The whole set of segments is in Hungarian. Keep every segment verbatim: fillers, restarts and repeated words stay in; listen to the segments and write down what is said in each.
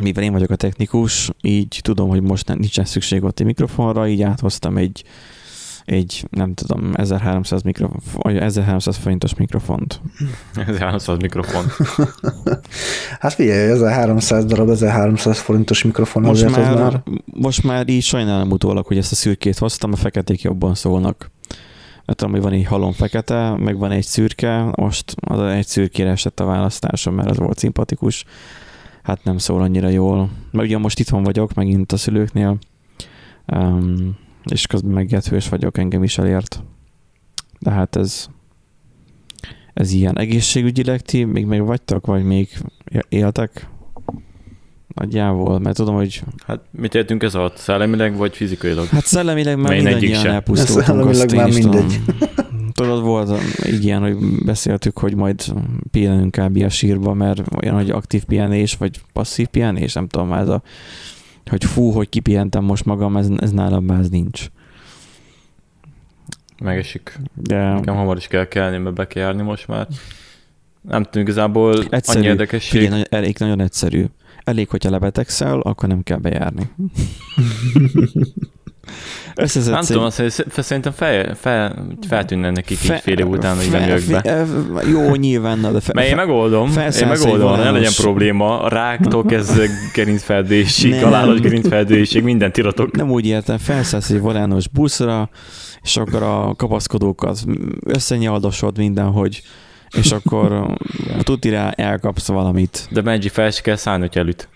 mivel én vagyok a technikus, így tudom, hogy most nincsen szükség ott egy mikrofonra, így áthoztam egy, egy nem tudom, ezerháromszáz, mikrofon, ezerháromszáz forintos mikrofont. ezerháromszáz mikrofon. Hát figyelj, ezerháromszáz darab, ezerháromszáz forintos mikrofon. Most már, már... most már így sajnálom utólag, hogy ezt a szürkét hoztam, a feketék jobban szólnak. Nem tudom, hogy van egy halom fekete, meg van egy szürke, most az egy szürkére esett a választásom, mert az volt szimpatikus. Hát nem szól annyira jól. Mert ugye most itthon vagyok, megint a szülőknél, um, és közben meggyethős vagyok, engem is elért. De hát ez, ez ilyen. Egészségügyileg ti még meg vagytok, vagy még éltek? Nagyjából, mert tudom, hogy... Hát mit értünk ez alatt? Szellemileg vagy fizikailag? Hát szellemileg már Melyen mindannyian elpusztultunk. Azt én is tudom. Tudod, volt igen, hogy beszéltük, hogy majd pihenünk kb. A sírba, mert olyan, hogy aktív pihenés, vagy passzív pihenés, nem tudom, ez a, hogy fú, hogy kipihentem most magam, ez, ez nálam már ez nincs. Megesik. De... Nekem hamar is kell kelni, mert be kell járni most már. Nem tudom, igazából egyszerű. Annyi érdekesség. Figyelj, elég nagyon egyszerű. Elég, hogyha lebetegszel, akkor nem kell bejárni. Összezetszik. Nem tudom, azt, szerintem fel, fel, feltűnne nekik fe, így fél év után, hogy nem jövök be. Jó, nyilván. De fe, mert én megoldom, én megoldom, ne legyen probléma. Ráktól kezdve gerincfeldőésig, halálos gerincfeldőésig, mindent iratok. Nem úgy értem, felszállsz egy volános buszra, és akkor a kapaszkodókat összenyaldosod mindenhogy, és akkor tutira elkapsz valamit. De Benji, fel se kell szállni, hogy elüt.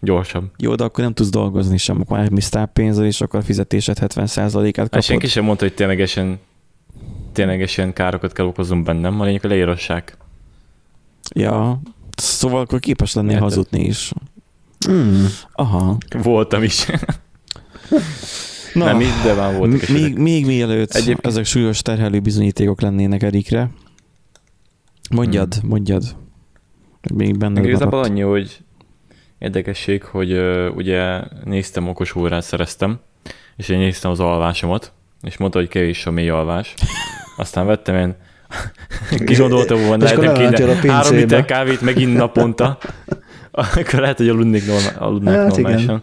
Gyorsabb. Jó, de akkor nem tudsz dolgozni sem, akkor elmisztál pénzzel, és akkor a fizetésed hetven százalékát kapod. Hát senki sem mondta, hogy ténylegesen, ténylegesen károkat kell okoznom bennem, a lényeg a leírassák. Ja, szóval akkor képes lennél érted hazudni is. Mm. Aha. Voltam is. Na, nem, de már voltak esetek. Még, még mielőtt egyébként ezek súlyos terhelő bizonyítékok lennének Erikre. Mondjad, hmm. mondjad. Még benned igazából annyi, hogy érdekesség, hogy uh, ugye néztem, okos órát szereztem, és én néztem az alvásomat, és mondta, hogy kevés a mély alvás. Aztán vettem én, kigondoltam volna, lehetem kéne három liter kávét megint naponta, akkor lehet, hogy aludnék normál, aludnék hát, normálisan. Igen.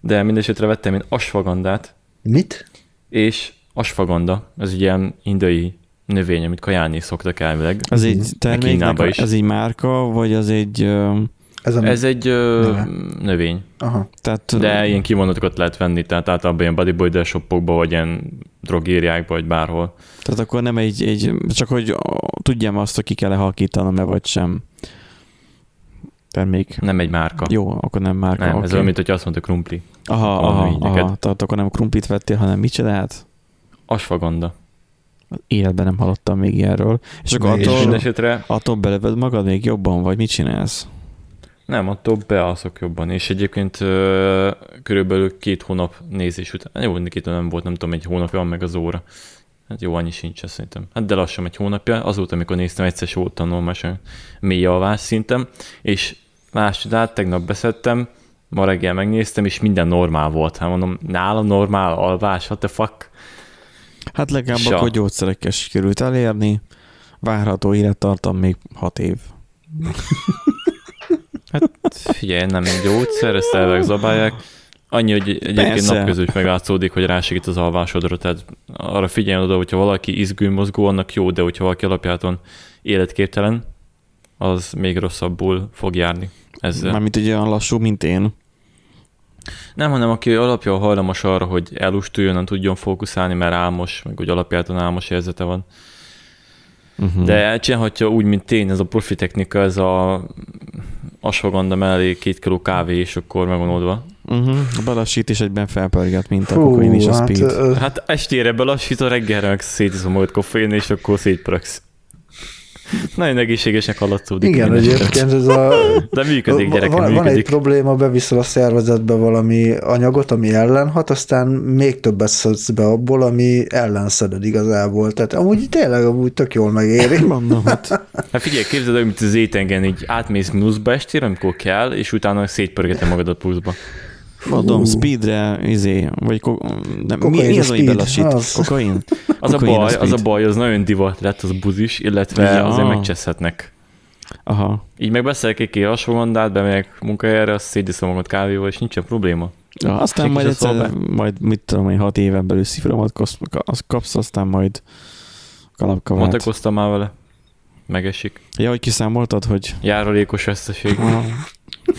De mindesetre vettem én asfagandát. Mit? És asfaganda, ez egy ilyen indiai növény, amit kajálni szoktak elvileg. Az egy terméknek, ez egy márka, vagy az egy... Uh... Ez, ez egy ö, növény. Aha. Tehát, de ilyen kivonatokat lehet venni, tehát általában ilyen bodybuilder shopokban, vagy ilyen drogériákban, vagy bárhol. Tehát akkor nem egy, egy csak hogy tudjam azt, hogy ki kell halkítanom-e, vagy sem. Termék. Nem egy márka. Jó, akkor nem márka. Nem, okay. Ez olyan, mint hogy azt mondta, krumpli. Aha, aha, aha, tehát akkor nem krumplit vettél, hanem mit csinált? Asfaganda. Életben nem hallottam még ilyenről. És akkor attól, esetre... attól beleved magad még jobban, vagy mit csinálsz? Nem, attól bealszok jobban, és egyébként ö, körülbelül két hónap nézés után, jó, két hónap nem volt, nem tudom, egy hónapja, meg az óra. Hát jó, annyi sincs, szerintem. Hát de lassan egy hónapja, azóta, amikor néztem, egyszer sem volt tanulmásan mély alvás szintem, és másodát tegnap beszedtem, ma reggel megnéztem, és minden normál volt. Hát mondom, nálam normál alvás, what the fuck? Hát legalább Sa. Akkor gyógyszerekkel sikerült elérni, várható élettartam még hat év. Hát figyelj, nem egy gyógyszer, ezt elvek zabálják. Annyi, hogy egyébként napközben is meglátszódik, hogy rásegít az alvásodra, tehát arra figyelj oda, hogyha valaki izgőmozgó, annak jó, de hogyha valaki alapjáton életképtelen, az még rosszabbul fog járni ezzel. Mármint egy olyan lassú, mint én. Nem, hanem aki alapja hajlamos arra, hogy elustuljon, nem tudjon fókuszálni, mert álmos, meg hogy alapjáton álmos érzete van. Uh-huh. De elcsinálhatja úgy, mint én, ez a profi technika, ez a asfaganda mellé két kiló kávé, és akkor megvan oldva. Uh-huh. A belassít és egyben felpörget, mint Hú, a kokain és a speed. Hát, uh... hát estére belassít, a reggelre meg szétiszom majd koffein, és akkor szétpöröksz. Nagyon egészségesnek hallatszódik. Igen, egyébként ez a... De működik, gyerekem, van, működik. Van egy probléma, beviszel a szervezetbe valami anyagot, ami ellenhat, aztán még többet szedsz be abból, ami ellenszeded igazából. Tehát amúgy tényleg amúgy tök jól megéri. Mondom, hát. Hát figyelj, képzeld, hogy mint az étengen, így átmész minuszba estére, amikor kell, és utána szétpörgeted magad a pluszba. Mondom, speedre, izé, vagy ko- nem, kokain mi az, ami belassít? Az. Kokain? Az, kokain a baj, a az a baj, az nagyon divat lett, az buzis, illetve ja. Azért megcseszhetnek. Aha. Így megbeszéljek ki hasonlóan, bemegyek munkahelyre, azt szétgyeszem magad kávéval, és nincsen probléma. Ja, aztán Ség majd egyszer, majd mit tudom én, hat éven belül szifromat kapsz, aztán majd kalapkavát. Matekoztam már vele. Megesik. Ja, hogy kiszámoltad, hogy... Járulékos összeség.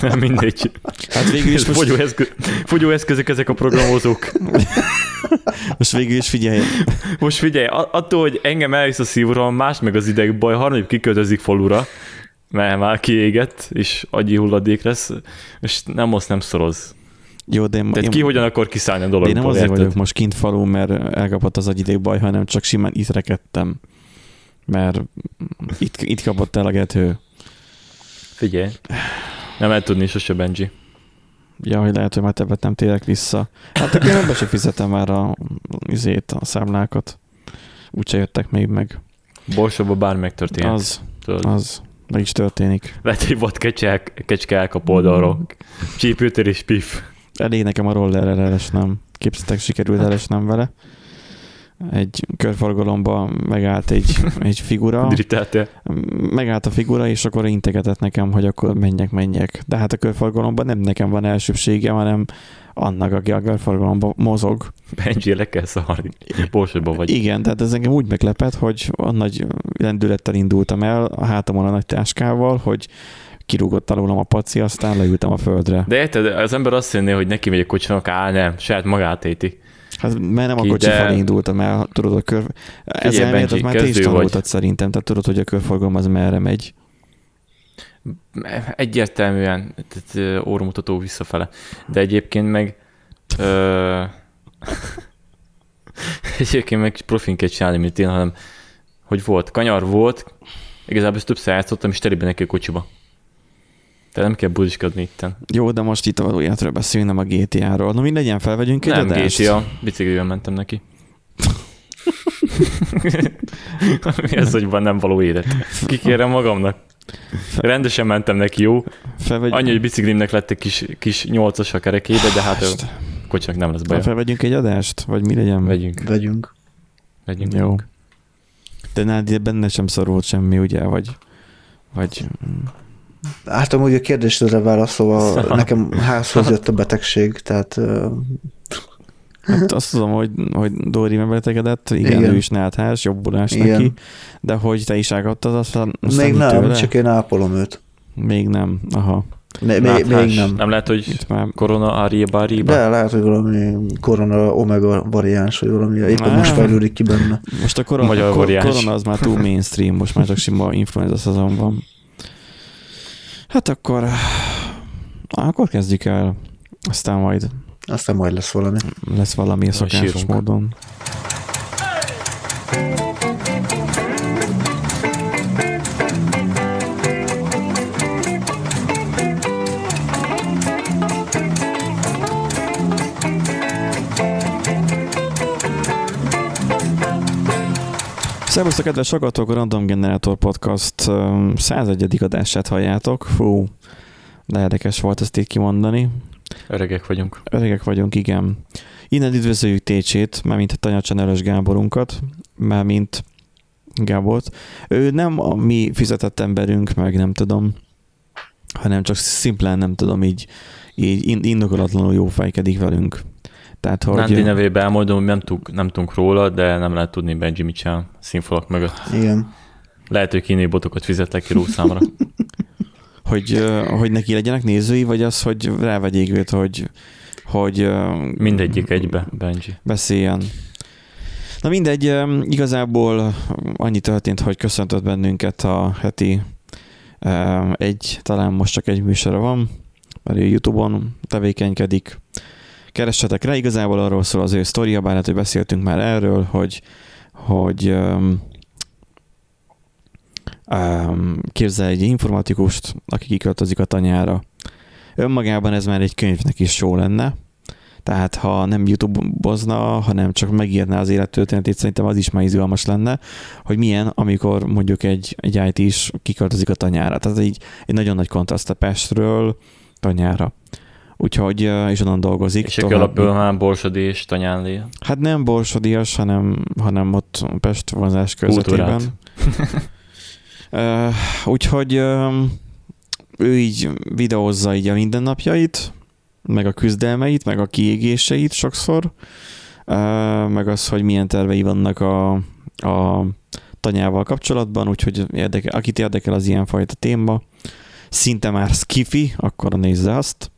Nem mindegy. Hát végül is most... Fogyóeszközök, fogyóeszközök ezek a programozók. Most végül is figyelj. Most figyelj, attól, hogy engem elvisz a szívóra, más meg az idegbaj, harmadik kiköltözik falura, mert már kiégett, és agyi hulladék lesz, és nem most nem szoroz. Jó, de én, Tehát ki én, hogyan akar kiszállni a dologból? Én nem azért vagyok most kint falun, mert elkapott az agyidégbaj, hanem csak simán itt rekedtem. Mert itt, itt kapott el a gethő. Figyelj, nem lehet tudni sose, Benji. Ja, hogy lehet, hogy már többet nem térek vissza. Hát akkor én be sem fizetem már a, izét, a számlákat. Úgyse jöttek még meg. Borsóban bármi megtörtént. Az, Tudod. az. Meg is történik. Lehet, hogy vad kecske, kecske elkap oldalról. Csípőtér és pif. Elég nekem a rollerrel elesnem. Képzeltek, sikerült elesnem vele. Egy körforgalomban megállt egy, egy figura. Dritáltél. Megállt a figura, és akkor integetett nekem, hogy akkor menjek, menjek. De hát a körforgalomban nem nekem van elsőbségem, hanem annak, aki a körforgalomban mozog. Benji, le kell szarni. Borsodban vagy. Igen, tehát ez engem úgy meglepett, hogy a nagy lendülettel indultam el, a hátamon a nagy táskával, hogy kirúgott alulom a paci, aztán leültem a földre. De érted, az ember azt hinné, hogy neki megy a kocsinak, áll, nem, saját magát éti. Hát mert nem Ki, a kocsi de... felé indultam el, tudod, a kör... Ez elméletet már te is tanultad vagy. Szerintem, tehát tudod, hogy a körforgalom az merre megy. Egyértelműen, tehát óramutató visszafele. De egyébként meg... ö... egyébként meg profinket csinálni, mint én, hanem hogy volt, kanyar volt, igazából ezt többször játszottam, és telibe neki a kocsiba. Tehát nem kell buliskodni itten. Jó, de most itt a valójátról beszélünk, nem a gé té á-ról. No, mindegyen felvegyünk egy adást. Nem gé té á, biciklivel mentem neki. Mi az, hogy van nem való élet? Kikérem magamnak. Rendesen mentem neki, jó? Felvegy... Annyi, hogy biciklimnek lett egy kis, kis nyolcas a kerekébe, de hát a kocsinak nem lesz baja. Felvegyünk egy adást? Vagy mi legyen? Vegyünk. Vegyünk. Vegyünk. Jó. De nád benne sem szorult semmi, ugye? Vagy... vagy... Hát amúgy a kérdésre válaszolva, nekem házhoz jött a betegség, tehát... Uh... Hát azt tudom, hogy, hogy Dóri megbetegedett, igen, igen, ő is náthás, jobbulás igen. neki, de hogy te is ágadtad, aztán... aztán még nem, tőle? Csak én ápolom őt. Még nem, aha. Ne, még, még nem. Nem lehet, hogy már... korona áriéba, áriéba? De lehet, hogy valami korona omega variáns, vagy valami, éppen ah, most fejlődik ki benne. Most a korona, a korona az már túl mainstream, most már csak sima influenza szezon van. Hát akkor, akkor kezdjük el, aztán majd. Aztán majd lesz valami. Lesz valami a szokásos sírunk. Módon. Szervusztok, kedves hallgatók, a Random Generator Podcast százegyedik adását halljátok. Fú, de érdekes volt ezt így kimondani. Öregek vagyunk. Öregek vagyunk, igen. Innen üdvözöljük Técsét, mármint a tanyacsanelős Gáborunkat, mármint Gábort. Ő nem a mi fizetett emberünk, meg nem tudom, hanem csak szimplán nem tudom, így, így indokolatlanul jófájkedik velünk. Tehát, hogy Nandi nevében elmondom, hogy nem tudunk, nem tudunk róla, de nem lehet tudni Benji mit csinál színfalak mögött. Igen. Lehet, hogy kínai botokat fizetlek ki rószámra. hogy, hogy neki legyenek nézői, vagy az, hogy rávegyék őt, hogy, hogy... Mindegyik egybe, Benji. Beszéljen. Na mindegy, igazából annyi történt, hogy köszöntött bennünket a heti egy, talán most csak egy műsora van, mert ő YouTube-on tevékenykedik. Keressetek rá, igazából arról szól az ő sztoria, bár hát, hogy beszéltünk már erről, hogy, hogy um, um, képzel egy informatikust, aki kiköltözik a tanyára. Önmagában ez már egy könyvnek is jó lenne, tehát ha nem YouTube-ozna, hanem csak megírná az élettörténetét, szerintem az is már izgalmas lenne, hogy milyen, amikor mondjuk egy, egy i té is kiköltözik a tanyára. Tehát így egy nagyon nagy kontraszt a Pestről tanyára. Úgyhogy, és onnan dolgozik. És tovább. Aki alapból már borsodi és tanyán lél. Hát nem borsodias, hanem, hanem ott Pest vonzás körzetében. Uh, úgyhogy uh, ő így videózza így a mindennapjait, meg a küzdelmeit, meg a kiégéseit sokszor, uh, meg az, hogy milyen tervei vannak a, a tanyával kapcsolatban, úgyhogy érdekel, akit érdekel az ilyenfajta téma, szinte már skifi, akkor nézze azt.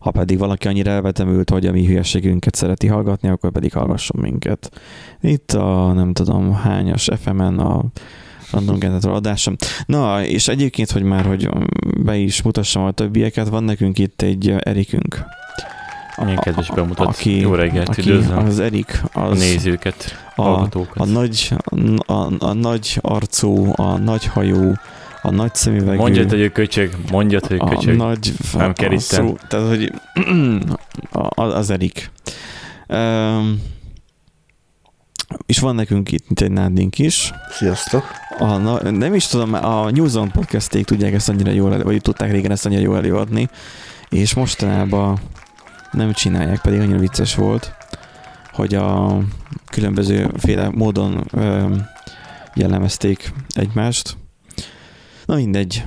Ha pedig valaki annyira elvetemült, hogy a mi hülyeségünket szereti hallgatni, akkor pedig hallgasson minket. Itt a nem tudom hányas ef em-en a Random Generator adásom. Na, és egyébként, hogy már hogy be is mutassam a többieket, van nekünk itt egy Erikünk. Milyen kedves bemutat. Aki, jó reggelt, üdvözlöm. Az Erik, az a nézőket, a, hallgatókat. A nagy, a, a nagy arcú, a nagy hajú, a nagy szemüvegű... Mondjad, hogy ő köcsög, mondjad, hogy ő köcsög. A nagy... Nem kerítem. Szó, tehát, hogy az Erik. Um, és van nekünk itt egy Nádink is. Sziasztok. A, na, nem is tudom, a New Zone podcasték tudják ezt annyira jól elő, vagy tudták régen ezt annyira jól előadni, és mostanában nem csinálják, pedig annyira vicces volt, hogy a különböző féle módon um, jellemezték egymást. Na mindegy.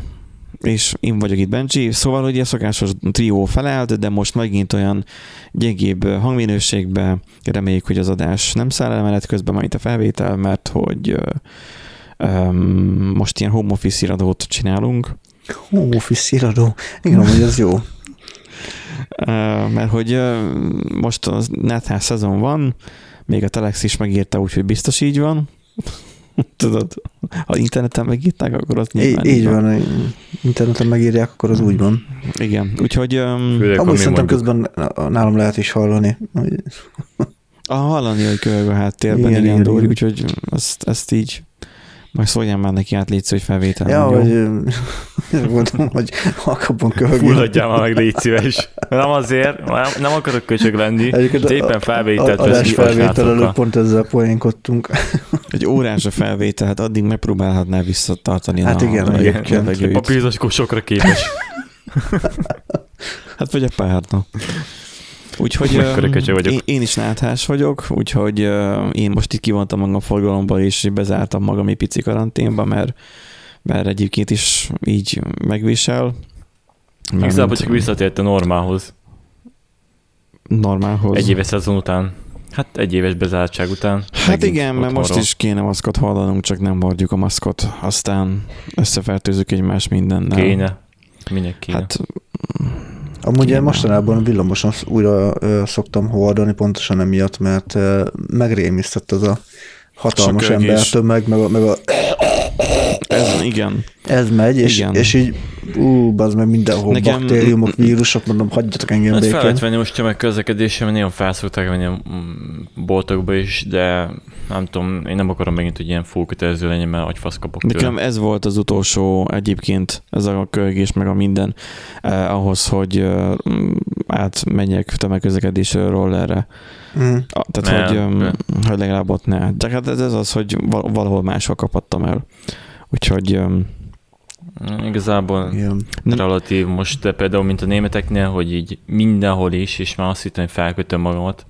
És én vagyok itt Bencsi, szóval ugye szokásos trió felállt, de most megint olyan gyengébb hangminőségbe, reméljük, hogy az adás nem száll el menet közben majd a felvétel, mert hogy um, most ilyen home office iradót csinálunk. Home office iradó? Igen, hogy ez jó. uh, mert hogy uh, most a netház szezon van, még a Telex is megírta, úgyhogy biztos így van. Tudod, ha interneten megírták, akkor az nyilván. Így, így van, ha interneten megírják, akkor az úgy van. Igen, úgyhogy... Amúgy um, szerintem közben nálam lehet is hallani. A hallani, hogy kövög a háttérben, igen, igen Dóri, úgyhogy ezt, ezt így majd szóljam már neki át, légy szó, hogy felvételem. Ja, hogy mondom, hogy halkabban kövög. Fulladjál már meg, légy szíves. Nem azért, nem akarok köcsög lenni, de éppen felvételt veszünk. A felvétel előtt pont ezzel poénkodtunk. Egy órásra felvétel, hát addig megpróbálhatnál visszatartani. Hát igen, a igen. Papírzas kosokra képes. Hát vagy a párna. Úgyhogy um, én, én is náthás vagyok, úgyhogy uh, én most itt kivontam magam forgalomból, és bezártam magam egy pici karanténba, mert, mert egyébként is így megvisel. Igazából csak visszatért a normálhoz. Normálhoz? Egy éves szezon után. Hát egy éves bezártság után. Hát igen, mert most is kéne maszkot hallanunk, csak nem hordjuk a maszkot. Aztán összefertőzünk egymást mindennel. Kéne. Minek kéne? Hát... Amúgy én mostanában villamosan újra ö, szoktam hordani, pontosan emiatt, mert ö, megrémisztett az a hatalmas Sakörgés. Embertömeg, meg a... Meg a ez, igen. Ez megy, és, igen. És így ú, bazd meg mindenhol nekem, baktériumok, vírusok, mondom, hagyjatok engem hát békén. felvetvenyős tömegközlekedésemben nagyon felszokták venni a boltokba is, de nem tudom, én nem akarom megint, hogy ilyen full kötelező lenni, mert agyfasz kapok tőle. Nekem ez volt az utolsó egyébként, ez a kölgés meg a minden, eh, ahhoz, hogy eh, átmenjek tömegközlekedésről rollerre. Mm. Ah, tehát, ne, hogy, hogy legalább ott ne. De hát ez az, hogy valahol máshol kapattam el. Úgyhogy... Um, Igazából igen. Relatív most, de például mint a németeknél, hogy így mindenhol is, és már azt hittem, hogy felkötöm magamat,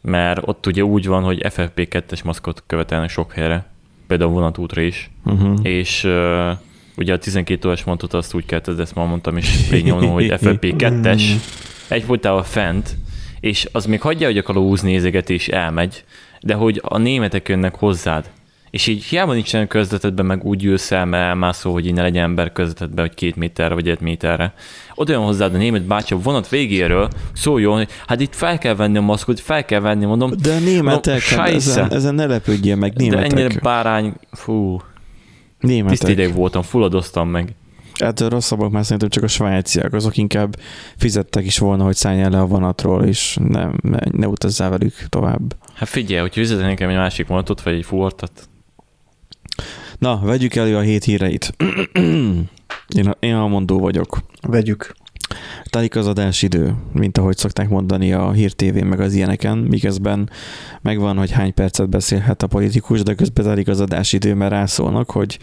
mert ott ugye úgy van, hogy ef ef pé kettes maszkot követelnek sok helyre, például vonatútra is, uh-huh. és uh, ugye a tizenkét órás mondatot azt úgy kell, ezt már mondtam is végignyomnom, hogy ef ef pé kettes, egyfolytában fent, és az még hagyja, hogy a kalóz nézegetés elmegy, de hogy a németek jönnek hozzád, és így hiába nincsen közvetetben, meg úgy ülsz el, mert elmászol, hogy így ne legyen ember közvetetben, hogy két méterre, vagy egy méterre. Oda jön hozzád a német bácsi, vonat végéről szóljon, hogy hát itt fel kell venni a maszkot, fel kell venni, mondom. De a németek, ezen, ezen ne lepődjél meg, németek. De ennyire bárány, fú. Németek. Tiszt ideg voltam, fulladoztam meg. Hát rosszabbak már szerintem csak a svájciak, azok inkább fizettek is volna, hogy szálljál le a vonatról, és ne, ne utazzál velük tovább. Hát figyelj, hogyha fizetnél nekem egy másik vonatot, vagy egy fuvartat. Na, vegyük elő a hét híreit. én, én almondó vagyok. Vegyük. Telik az adásidő, mint ahogy szokták mondani a Hír té vén, meg az ilyeneken, miközben megvan, hogy hány percet beszélhet a politikus, de közben telik az adásidő, mert rászólnak, hogy,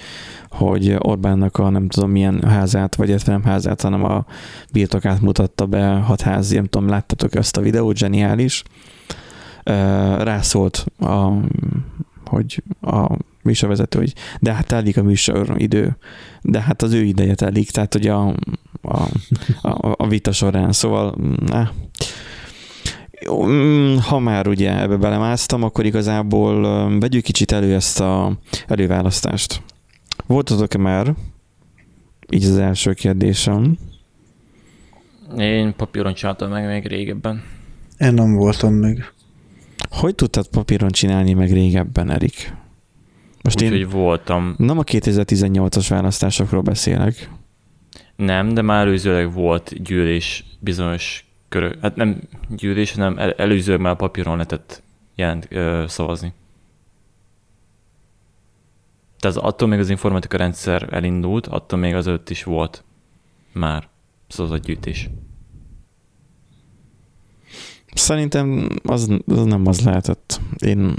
hogy Orbánnak a nem tudom milyen házát, vagy nem házát, hanem a birtokát mutatta be hatház, nem tudom, láttatok ezt a videót, zseniális. Rászólt, a, hogy a műsorvezető, hogy de hát telik a műsor idő, de hát az ő ideje telik, tehát hogy a, a, a, a vita során, szóval ne. Ha már ugye ebbe belemásztam, akkor igazából vegyük kicsit elő ezt az előválasztást. Voltatok-e már? Így az első kérdésem. Én papíron csináltam meg még régebben. Én nem voltam még. Hogy tudtad papíron csinálni meg régebben, Erik? Most úgy, én hogy voltam. Nem a kétezer-tizennyolcas választásokról beszélek. Nem, de már előzőleg volt gyűlés bizonyos körök. Hát nem gyűlés, hanem el, előzőleg már papíron lehetett jelent, ö, szavazni. Tehát attól még az informatika rendszer elindult, attól még az előtt is volt már szavazatgyűjtés. Szerintem az, az nem az lehetett. Én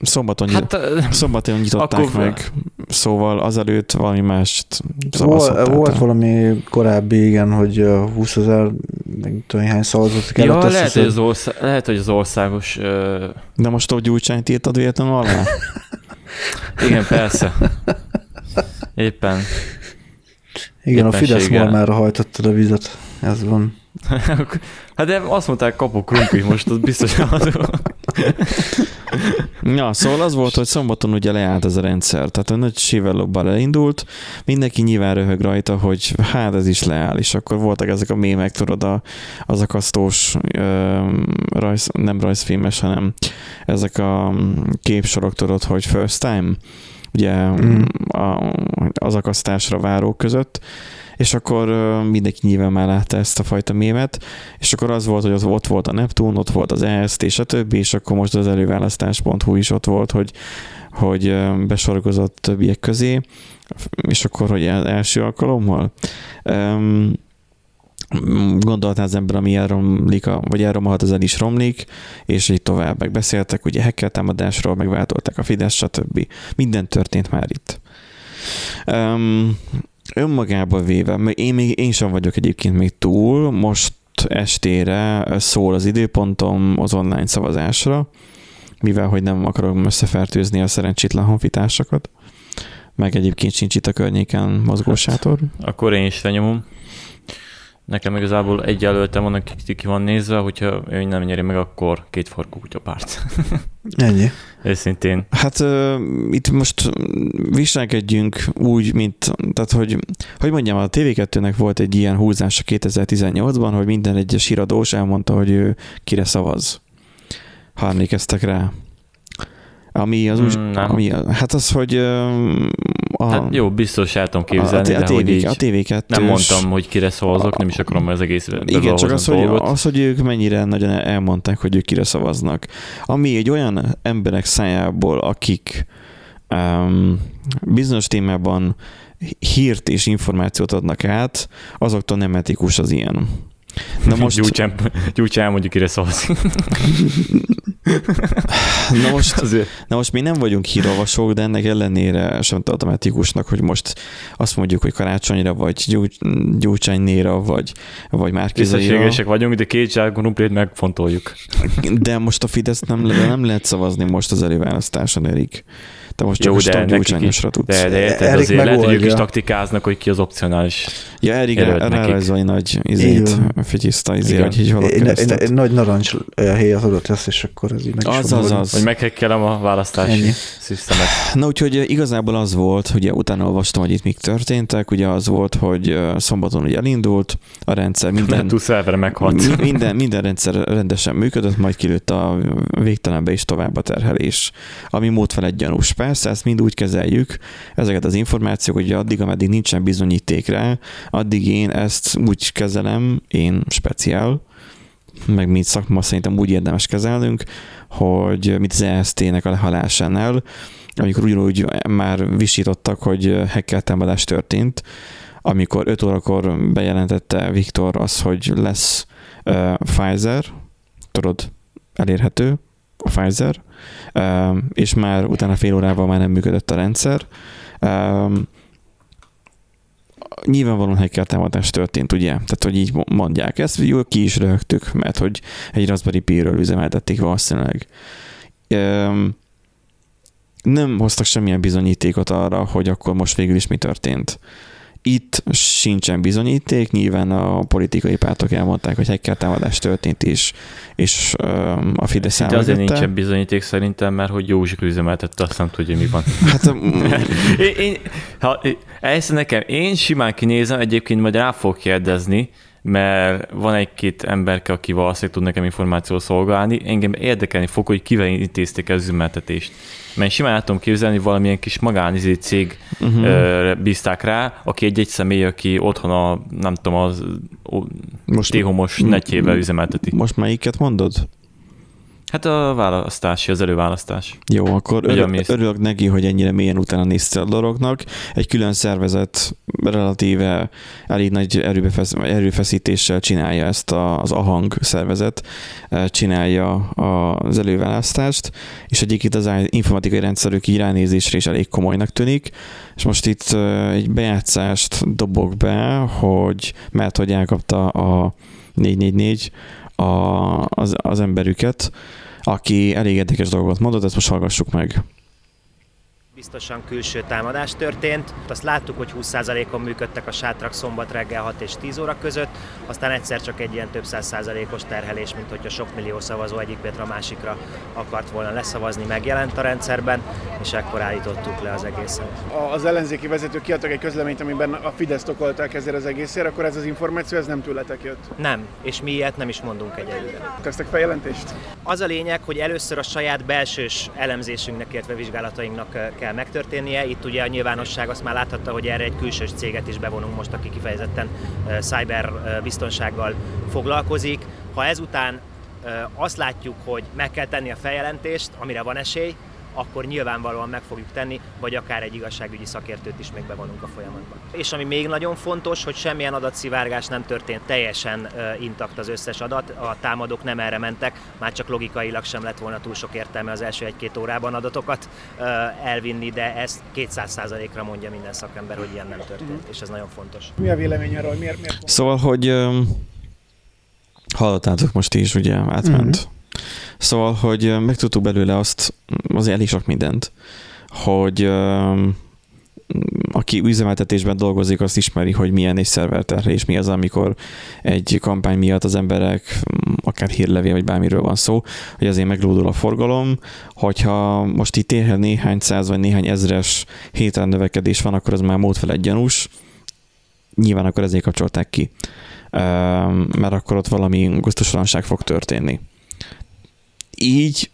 szombaton, hát, szombaton nyitották akkor meg, szóval azelőtt valami mást szavazhattál. Volt, volt valami korábbi, igen, hogy húszezer, nem tudom, hány szavazatot kellett. Ja, lehet, hogy az ország, lehet, hogy az országos... Ö... De most a gyújtsányt írtad véletlenül alá? Igen, persze. Éppen. Igen, éppenség. A Fidesz malmára hajtottad a vizet. Ez van. Hát de azt mondták, kapok krumplit most, az biztos az. Ja, szóval az volt, hogy szombaton ugye leállt ez a rendszer. Tehát a nagy sívellobbal elindult, mindenki nyilván röhög rajta, hogy hát ez is leáll, és akkor voltak ezek a mémek, tudod, a, az a kasztós rajz, nem rajzfilmes, hanem ezek a képsorok, tudod, hogy first time, ugye mm. a, az akasztásra várók között, és akkor mindenki nyilván már látta ezt a fajta mémet, és akkor az volt, hogy az ott volt a Neptun, ott volt az e es té, és a többi, és akkor most az előválasztás pont hú is ott volt, hogy, hogy besorgozott többiek közé, és akkor, hogy első alkalommal. Um, gondoltál az ember, ami elromlik, a, vagy elromolhat, az el is romlik, és így tovább. Megbeszéltek, ugye hacker támadásról, megváltolták a Fidesz, stb. Minden történt már itt. Um, önmagába véve, mert én, még, én sem vagyok egyébként még túl, most estére szól az időpontom az online szavazásra, mivel hogy nem akarom összefertőzni a szerencsétlen honfitársakat, meg egyébként sincs itt a környéken mozgósátor. Hát, akkor én is lenyomom. Nekem igazából egy jelöltem van, akik ki van nézve, hogyha ő nem nyeri meg, akkor két farkú kutyapárt. Ennyi. Őszintén. Hát uh, itt most viselkedjünk úgy, mint, tehát hogy, hogy mondjam, a té vé kettőnek volt egy ilyen húzása kétezer-tizennyolcban, hogy minden egyes híradós elmondta, hogy ő kire szavaz. Ha emlékeztek rá. Ami az úgy, mm, ami, hát az, hogy a, hát jó, biztos el tudom képzelni, a, a, a, de tévé, a té vé kettős, nem mondtam, hogy kire szavazok, a, nem is akarom az egész igen, csak az hogy, az, hogy ők mennyire nagyon elmondták, hogy ők kire szavaznak. Ami egy olyan emberek szájából, akik um, bizonyos témában hírt és információt adnak át, azoktól nem etikus az ilyen. Na most... Gyújtsán, gyújtsán mondjuk, kire szavazik. Na most, na most mi nem vagyunk hírolvasók, de ennek ellenére sem tartom etikusnak, hogy most azt mondjuk, hogy Karácsonyra, vagy gyúj, Gyurcsánynéra, vagy, vagy Márki-Zaira. Tisztességesek vagyunk, de két zsákon umplét megfontoljuk. De most a Fidesz nem, le, nem lehet szavazni most az előválasztáson, Erik. Te most csak a Gyurcsányosra tudsz. De, de érted, azért megoldja. Lehet, hogy ők is taktikáznak, hogy ki az opcionális. Ja, Erik elrajzolj nagy izét, figyiszta izé, hogy így holok keresztet. Egy nagy narancs héjat adott lesz, és akkor ez így meg is az, az, az. Hogy meghekkelem a választási szisztemet. Na úgyhogy igazából az volt, ugye utána olvastam, hogy itt mik történtek, ugye az volt, hogy szombaton ugye elindult a rendszer. Minden szerver meghalt. Minden, minden rendszer rendesen működött, majd kilőtt a végtelenbe is tovább a terhelés. Ami mód fel egy gyanús. Persze, ezt mind úgy kezeljük, ezeket az információk, hogy addig, ameddig nincsen bizonyíték rá, addig én ezt úgy kezelem, én speciál, meg mint szakma szerintem úgy érdemes kezelnünk, hogy mint az e es té-nek a lehalásánál, amikor ugyanúgy már visítottak, hogy hacker támadás történt, amikor öt órakor bejelentette Viktor az, hogy lesz uh, Pfizer, tudod, elérhető, a Pfizer, és már utána fél órával már nem működött a rendszer. Nyilvánvalóan hacker támadás történt, ugye? Tehát, hogy így mondják ezt, jól ki is röhögtük, mert hogy egy Raspberry Pi-ről üzemeltették valószínűleg. nem hoztak semmilyen bizonyítékot arra, hogy akkor most végül is mi történt. Itt sincsen bizonyíték, nyilván a politikai pártok elmondták, hogy hacker támadás történt is, és a Fidesz elmondta. De azért nincsen bizonyíték szerintem, mert hogy Józsika üzemeltette, azt nem tudja, mi van. Hát, én, én, ha, ezt nekem, én simán kinézem, egyébként majd rá fogok kérdezni, mert van egy-két emberke, aki valószínűleg tud nekem információt szolgálni, engem érdekelni fog, hogy kivel intézték az üzemeltetést. Mert simán el tudom képzelni, hogy valamilyen kis magánizé cég uh-huh. bízták rá, aki egy-egy személy, aki otthon a, nem tudom, az T-homos netjével üzemelteti. Most melyiket mondod? Hát a választási, az előválasztás. Jó, akkor örül, örülök neki, hogy ennyire mélyen utána néztél a dolognak. Egy külön szervezet relatíve elég nagy erőfeszítéssel csinálja ezt a, az Ahang szervezet, csinálja az előválasztást, és egyik itt az informatikai rendszerük iránynézésre is elég komolynak tűnik, és most itt egy bejátszást dobok be, hogy mert hogy elkapta a négy négy négy A, az, az emberüket, aki elég érdekes dolgot mondott, ezt most hallgassuk meg. Biztosan külső támadás történt. Azt láttuk, hogy húsz százalékon működtek a sátrak szombat reggel hat és tíz óra között, aztán egyszer csak egy ilyen több száz százalékos terhelés, mint hogyha sok millió szavazó egyik pétre a másikra akart volna leszavazni, megjelent a rendszerben, és ekkor állítottuk le az egészen. Az ellenzéki vezetők kiadtak egy közleményt, amiben a Fideszt okolták ezért az egészért, akkor ez az információ ez nem tőletek jött? Nem, és mi ilyet nem is mondunk egyelőre. Tesztek feljelentést? Az a lényeg, hogy először a saját belsős elemzésünknek, illetve vizsgálatainknak kell megtörténnie. Itt ugye a nyilvánosság azt már láthatta, hogy erre egy külsős céget is bevonunk most, aki kifejezetten uh, cyber uh, biztonsággal foglalkozik. Ha ezután uh, azt látjuk, hogy meg kell tenni a feljelentést, amire van esély, akkor nyilvánvalóan meg fogjuk tenni, vagy akár egy igazságügyi szakértőt is még bevonunk a folyamatban. És ami még nagyon fontos, hogy semmilyen adatszivárgás nem történt, teljesen uh, intakt az összes adat, a támadók nem erre mentek, már csak logikailag sem lett volna túl sok értelme az első egy-két órában adatokat uh, elvinni, de ezt kétszáz százalékra mondja minden szakember, hogy ilyen nem történt, és ez nagyon fontos. Mi a vélemény arról? Miért, miért fontos? Szóval, hogy um, hallottátok most is, ugye átment. Mm-hmm. Szóval, hogy megtudtuk belőle azt, azért elég sok mindent, hogy aki üzemeltetésben dolgozik, azt ismeri, hogy milyen egy szerverterhelés, mi az, amikor egy kampány miatt az emberek, akár hírlevél, vagy bármiről van szó, hogy azért meglódul a forgalom, hogyha most itt érhet néhány száz, vagy néhány ezres héten növekedés van, akkor az már módfelett gyanús, nyilván akkor ezért kapcsolták ki, mert akkor ott valami gusztustalanság fog történni. Így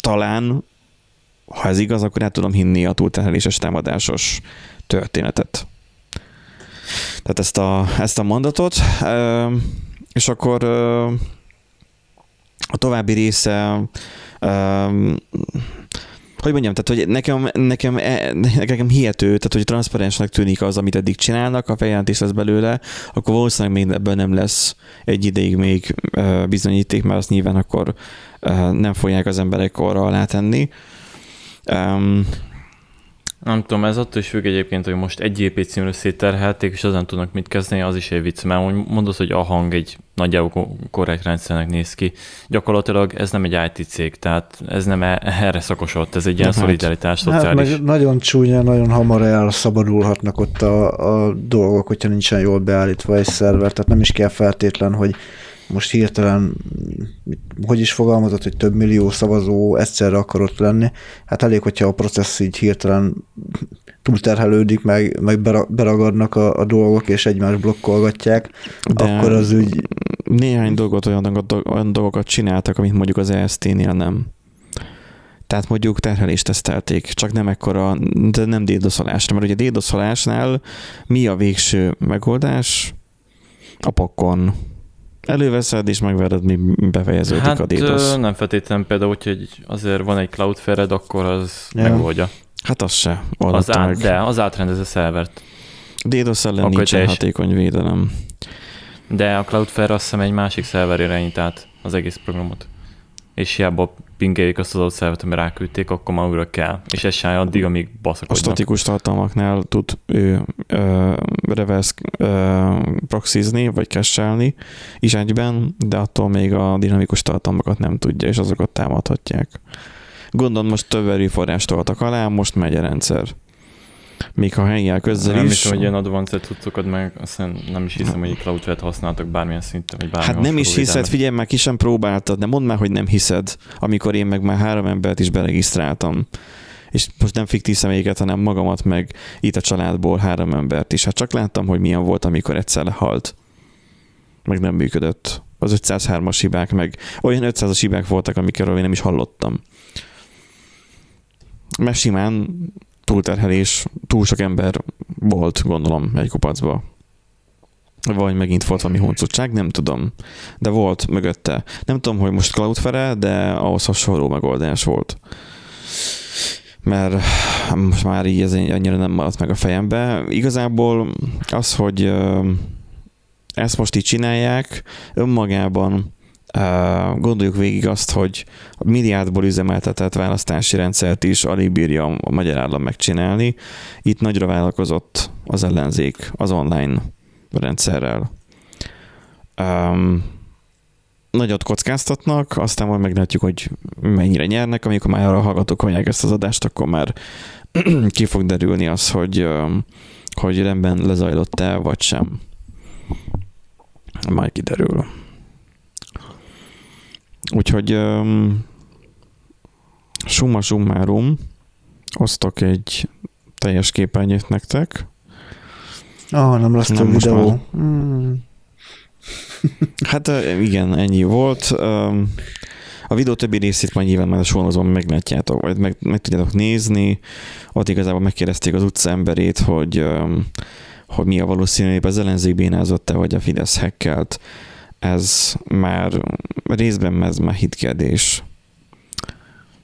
talán, ha ez igaz, akkor el tudom hinni a túlterheléses támadásos történetet. Tehát ezt a, ezt a mondatot. És akkor a további része, hogy mondjam, tehát hogy nekem, nekem, nekem hihető, tehát hogy transzparensnek tűnik az, amit eddig csinálnak, ha feljelentés lesz belőle, akkor valószínűleg még ebből nem lesz egy ideig még bizonyíték, mert azt nyilván akkor nem fogják az emberek korra alá tenni. Um, nem tudom, ez attól is függ egyébként, hogy most egy gé pé címről szétterhelték, és azon tudnak mit kezdeni, az is egy vicc, mert mondod, hogy a hang egy nagyjából korrekt rendszernek néz ki. Gyakorlatilag ez nem egy í té cég, tehát ez nem erre szakosodott, ez egy ilyen hát, szolidaritás, szociális. Hát nagyon csúnya, nagyon hamar elszabadulhatnak ott a, a dolgok, hogyha nincsen jól beállítva egy szerver, tehát nem is kell feltétlen, hogy most hirtelen, hogy is fogalmazott, hogy több millió szavazó egyszerre akar ott lenni. Hát elég, hogyha a processz így hirtelen túlterhelődik, meg, meg beragadnak a, a dolgok, és egymást blokkolgatják, de akkor az úgy... Néhány dolgot, olyan, olyan dolgokat csináltak, amit mondjuk az é es té-nél nem. Tehát mondjuk terhelést tesztelték, csak nem ekkora, de nem dédoszolásra, mert ugye a dédoszolásnál mi a végső megoldás? A pakon. Előveszed és megvered, mi befejeződik hát, a DDoS. Hát nem feltétlenül például, hogy azért van egy Cloudflare-ed, akkor az yeah. megoldja. Hát az se oldotta az meg. Át, de, az átrendez a szervert. DDoS ellen akkor nincsen hatékony védelem. De a Cloudflare azt hiszem egy másik szerver irányít át az egész programot. És hiába pingeljék azt az adott szervet, amire ráküldték, akkor már újra kell. És ez sem addig, amíg baszakodnak. A statikus tartalmaknál tud ő ö, reverse ö, proxizni, vagy cache-elni is egyben, de attól még a dinamikus tartalmakat nem tudja, és azokat támadhatják. Gondolom most több erőforrást toltak alá, most megy a rendszer. Még ha hengjel közzel nem is. Nem is, hogy ilyen advanced cuccokat meg, aztán nem is hiszem, hogy egy CloudWare-t használtak bármilyen szinten, vagy bármilyen. Hát nem is hiszed, idemet. Figyelj, már ki sem próbáltad, de mondd már, hogy nem hiszed, amikor én meg már három embert is beregisztráltam. És most nem fiktív személyeket, hanem magamat meg itt a családból három embert is. Hát csak láttam, hogy milyen volt, amikor egyszer halt. Meg nem működött. Az ötszázhármas hibák, meg olyan ötszázas hibák voltak, amikről én nem is hallottam. Mert simán túlterhelés, túl sok ember volt, gondolom, egy kupacba. Vagy megint volt valami honcutság, nem tudom. De volt mögötte. Nem tudom, hogy most Cloudflare, de ahhoz hasonló megoldás volt. Mert most már így ez annyira nem maradt meg a fejembe. Igazából az, hogy ezt most így csinálják, önmagában gondoljuk végig azt, hogy a milliárdból üzemeltetett választási rendszert is alig bírja a magyar állam megcsinálni. Itt nagyra vállalkozott az ellenzék az online rendszerrel. Um, nagyot kockáztatnak, aztán majd meglátjuk, hogy mennyire nyernek, amikor már arra hallgatók hallják ezt az adást, akkor már ki fog derülni az, hogy, hogy rendben lezajlott-e, vagy sem. Majd kiderül. Úgyhogy um, summa summarum, osztok egy teljes képernyőt nektek. Ah, nem lesz több videó. Már... Hát igen, ennyi volt. A videó többi részét majd nyilván már a sorozatban meglátjátok, vagy meg, meg tudjátok nézni. Ott igazából megkérdezték az utca emberét, hogy, hogy mi a valószínűleg az ellenzék bénázott-e, vagy a Fidesz hackelt. Ez már részben ez már hitkérdés.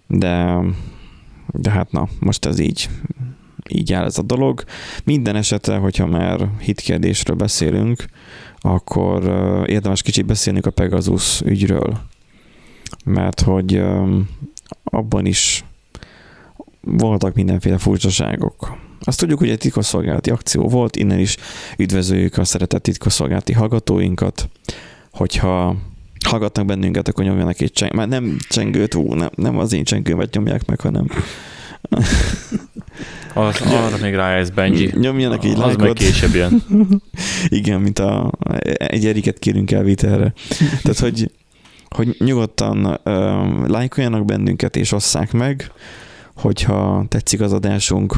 De, de hát na, most ez így. Így áll ez a dolog. Minden esetre, hogyha már hitkérdésről beszélünk, akkor érdemes kicsit beszélnünk a Pegasus ügyről. Mert hogy abban is voltak mindenféle furcsaságok. Azt tudjuk, hogy egy titkosszolgálati akció volt, innen is üdvözöljük a szeretett titkosszolgálati hallgatóinkat. Hogyha hallgatnak bennünket, akkor nyomjanak egy csengőt. Már nem csengőt, ú, nem, nem az én csengőmet nyomják meg, hanem... Az, arra még rájössz, Benji. Nyomjanak egy lájkot. Az meg később jön. Igen, mint a, egy Eriket kérünk el vitelre. Tehát, hogy, hogy nyugodtan uh, lájkoljanak bennünket, és osszák meg, hogyha tetszik az adásunk.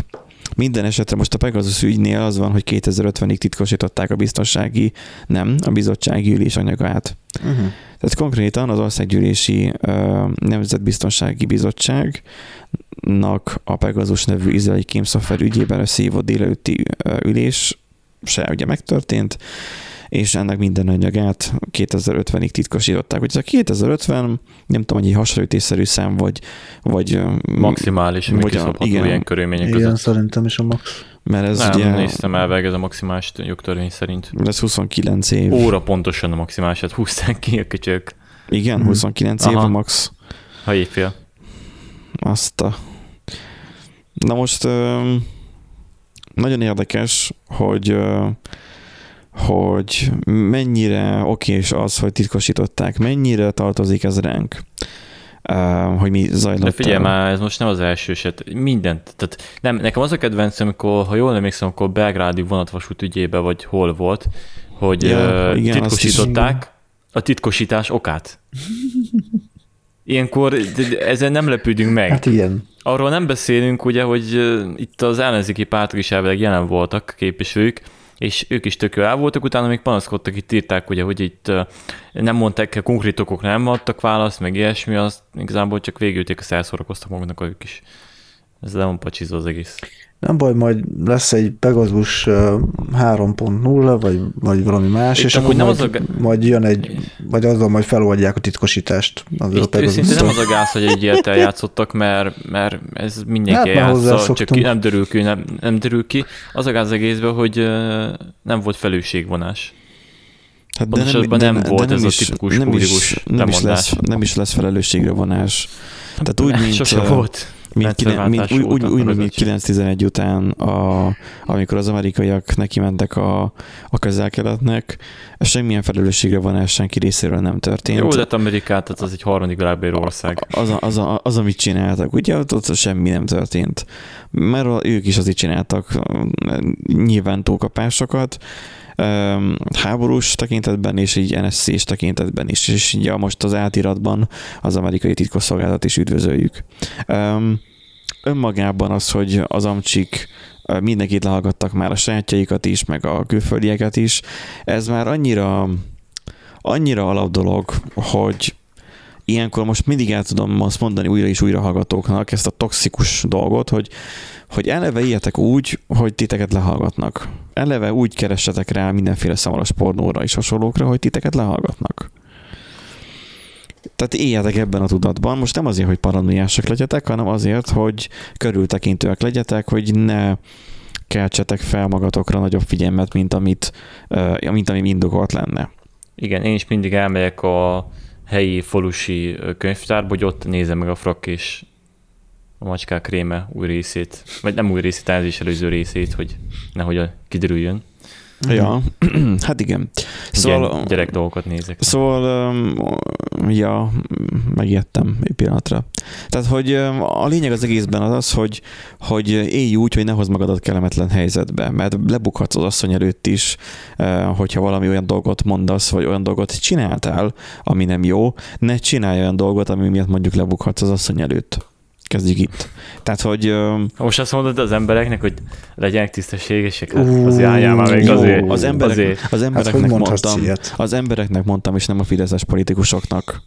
Minden esetre most a Pegasus ügynél az van, hogy kétezer-ötvenig titkosították a biztonsági, nem, a bizottsági ülés anyagát. Uh-huh. Tehát konkrétan az Országgyűlési uh, Nemzetbiztonsági Bizottságnak a Pegasus nevű izraeli kémszoftver ügyében összehívott délelőtti uh, ülés se ugye megtörtént, és ennek minden anyagát kétezer-ötvenig titkosították. Úgyhogy ez a kétezer-ötven, nem tudom, hogy egy hasraütésszerű szám, vagy... vagy maximális, vagy amik szabható ilyen körülmények között. Igen, szerintem is a max. Mert ez nem, ugye... néztem el meg, ez a maximális jogtörvény szerint. Ez huszonkilenc év. Óra pontosan a maximális, hát húzták ki a kicsők. Igen, hmm. huszonkilenc Aha. év a max. Ha éjfél. Azt a... Na most nagyon érdekes, hogy... hogy mennyire okés az, hogy titkosították, mennyire tartozik ez ránk, hogy mi zajlott. De figyelj már, ez most nem az első eset. Mindent. Tehát nem, nekem az a kedvencem, amikor, ha jól emlékszem, akkor belgrádi vonatvasút ügyében, vagy hol volt, hogy ja, igen, titkosították a titkosítás okát. Ilyenkor ezen nem lepődünk meg. Hát igen. Arról nem beszélünk, ugye, hogy itt az ellenzéki pártok is elvileg jelen voltak képviselők, és ők is tök el voltak, utána még panaszkodtak, itt írták, ugye, hogy itt nem mondták, konkrét okok nem adtak választ, meg ilyesmi, azt igazából csak végülték, azt elszórakoztak maguknak ők is. Ez nem pacsizó az egész. Nem baj, majd lesz egy Pegasus három pont nulla, vagy, vagy valami más, itt és akkor nem majd, az a... majd jön egy, vagy azzal majd feloldják a titkosítást. Itt őszintén nem az a gáz, hogy egy ilyet eljátszottak, mert, mert ez mindenki hát, eljátsza, csak nem dörül ki, nem, nem dörül ki. Az a gáz egészben, hogy nem volt felelősségvonás. Hát de nem, de, nem de, volt de nem ez is, a tipikus nem, nem, nem is lesz felelősségre vonás. Tehát úgy, mint... Sose volt. mint, kine, mint úgy, úgy, úgy mint kilenc tizenegy után, a, amikor az amerikaiak neki mentek a, a közel-keletnek, semmilyen felelősségre vonás senki részéről nem történt. Jó, de Amerikát, tehát az egy harmadik világbeli ország. Az, az, az, az, az, amit csináltak, ugye ott semmi nem történt. Mert ők is azért csináltak nyilván tókapásokat, háborús tekintetben, és így en es cés tekintetben is, és ugye most az átiratban az amerikai titkosszolgálat is üdvözöljük. Önmagában az, hogy az amcsik mindenkit lehallgattak, már a sajátjaikat is, meg a külföldieket is, ez már annyira, annyira alap dolog, hogy ilyenkor most mindig el tudom azt mondani újra és újra hallgatóknak ezt a toxikus dolgot, hogy, hogy eleve éljetek úgy, hogy titeket lehallgatnak. Eleve úgy keressetek rá mindenféle szamaras pornóra és hasonlókra, hogy titeket lehallgatnak. Tehát éljetek ebben a tudatban. Most nem azért, hogy paranoiásak legyetek, hanem azért, hogy körültekintőek legyetek, hogy ne keltsetek fel magatokra nagyobb figyelmet, mint amit, mint ami indokolt lenne. Igen, én is mindig elmegyek a helyi falusi könyvtárba, hogy ott nézem meg a Frakk és a Macskák réme új részét, vagy nem új részét, az is előző részét, hogy nehogy a kiderüljön. Ja, hát igen. Szóval, igen, gyerek dolgokat nézek. Szóval, ja, megijedtem egy pillanatra. Tehát, hogy a lényeg az egészben az az, hogy, hogy élj úgy, hogy ne hozd magadat kellemetlen helyzetbe, mert lebukhatsz az asszony előtt is, hogyha valami olyan dolgot mondasz, vagy olyan dolgot csináltál, ami nem jó, ne csinálj olyan dolgot, ami miatt mondjuk lebukhatsz az asszony előtt. Kezdjük itt. Tehát, hogy... Most azt mondod az embereknek, hogy legyenek tisztességesek, uh, az álljál már meg azért. Az, emberek, azért. az embereknek hát, mondtam, az embereknek mondtam, és nem a fideszes politikusoknak.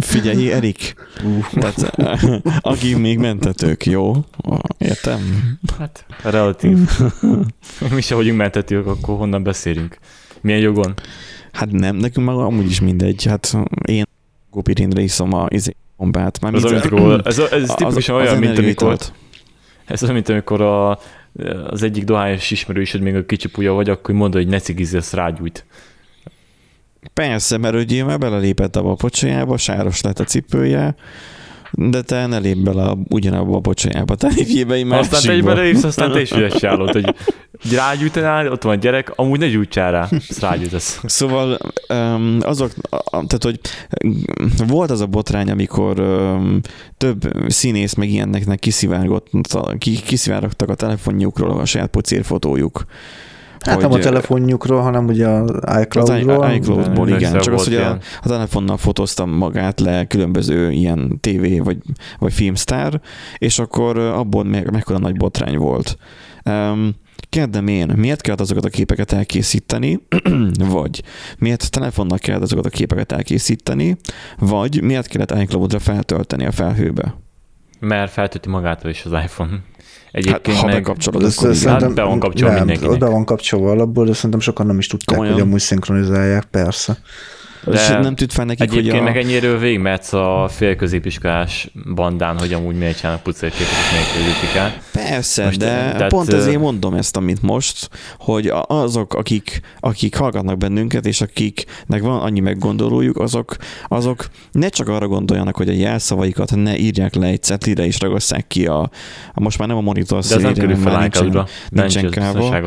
Figyelj, Erik! Uh. Tehát, aki még mentetők, jó? Értem? Hát, relatív. Mi se vagyunk mentetők, akkor honnan beszélünk? Milyen jogon? Hát nem, nekünk már amúgy is mindegy. Hát én Gopirindre iszom a bombát. Ez, ez, ez tipikusan olyan, mint amikor, ez olyan, mint amikor a, az egyik dohányos ismerősöd még a kicsi pulya vagy, akkor mondod, hogy ne cigizz, ezt rágyújt. Persze, mert ugye már belelépett abba a pocsajába, sáros lett a cipője, de te ne lép bele ugyanabba a pocsajába. Te lépjébe egy másikba. Aztán te is belelépsz, aztán te is ügyes állod, hogy rágyújtanál, ott van a gyerek, amúgy ne gyújtsál rá, ezt rágyújtasz. Szóval azok, tehát hogy volt az a botrány, amikor több színész meg ilyeneknek kiszivárogtak a telefonjukról a saját pocérfotójuk. Hát hogy, nem a telefonjukról, hanem ugye az iCloudról. Az iCloudból, igen. Csak az, hogy a, a telefonnal fotóztam magát le különböző ilyen tévé vagy, vagy filmsztár, és akkor abból me- mekkora nagy botrány volt. Um, Kérdem én, miért kellett azokat a képeket elkészíteni, vagy miért telefonnal kellett azokat a képeket elkészíteni, vagy miért kellett iCloudra feltölteni a felhőbe? Mert feltölti magától is az iPhone. Egyébként hát, ha bekapcsolod, akkor hát be van kapcsolva mindenkinek. Be van kapcsolva alapból, de szerintem sokan nem is tudták, Komolyan? hogy amúgy szinkronizálják, persze. De nem tűnt fel nekik, egyébként hogy a... meg ennyiről végigmehetsz a félközépiskolás bandán, hogy amúgy miért csinálnak pucérképet, és miért közítik el. Persze, most de tehát... pont ezért mondom ezt, amit most, hogy azok, akik, akik hallgatnak bennünket, és akiknek van annyi meggondolójuk, azok, azok ne csak arra gondoljanak, hogy a jelszavaikat ne írják le egy cetlire, és ragasszák ki a... Most már nem a monitor szélére, már nincsen, nincsen káva.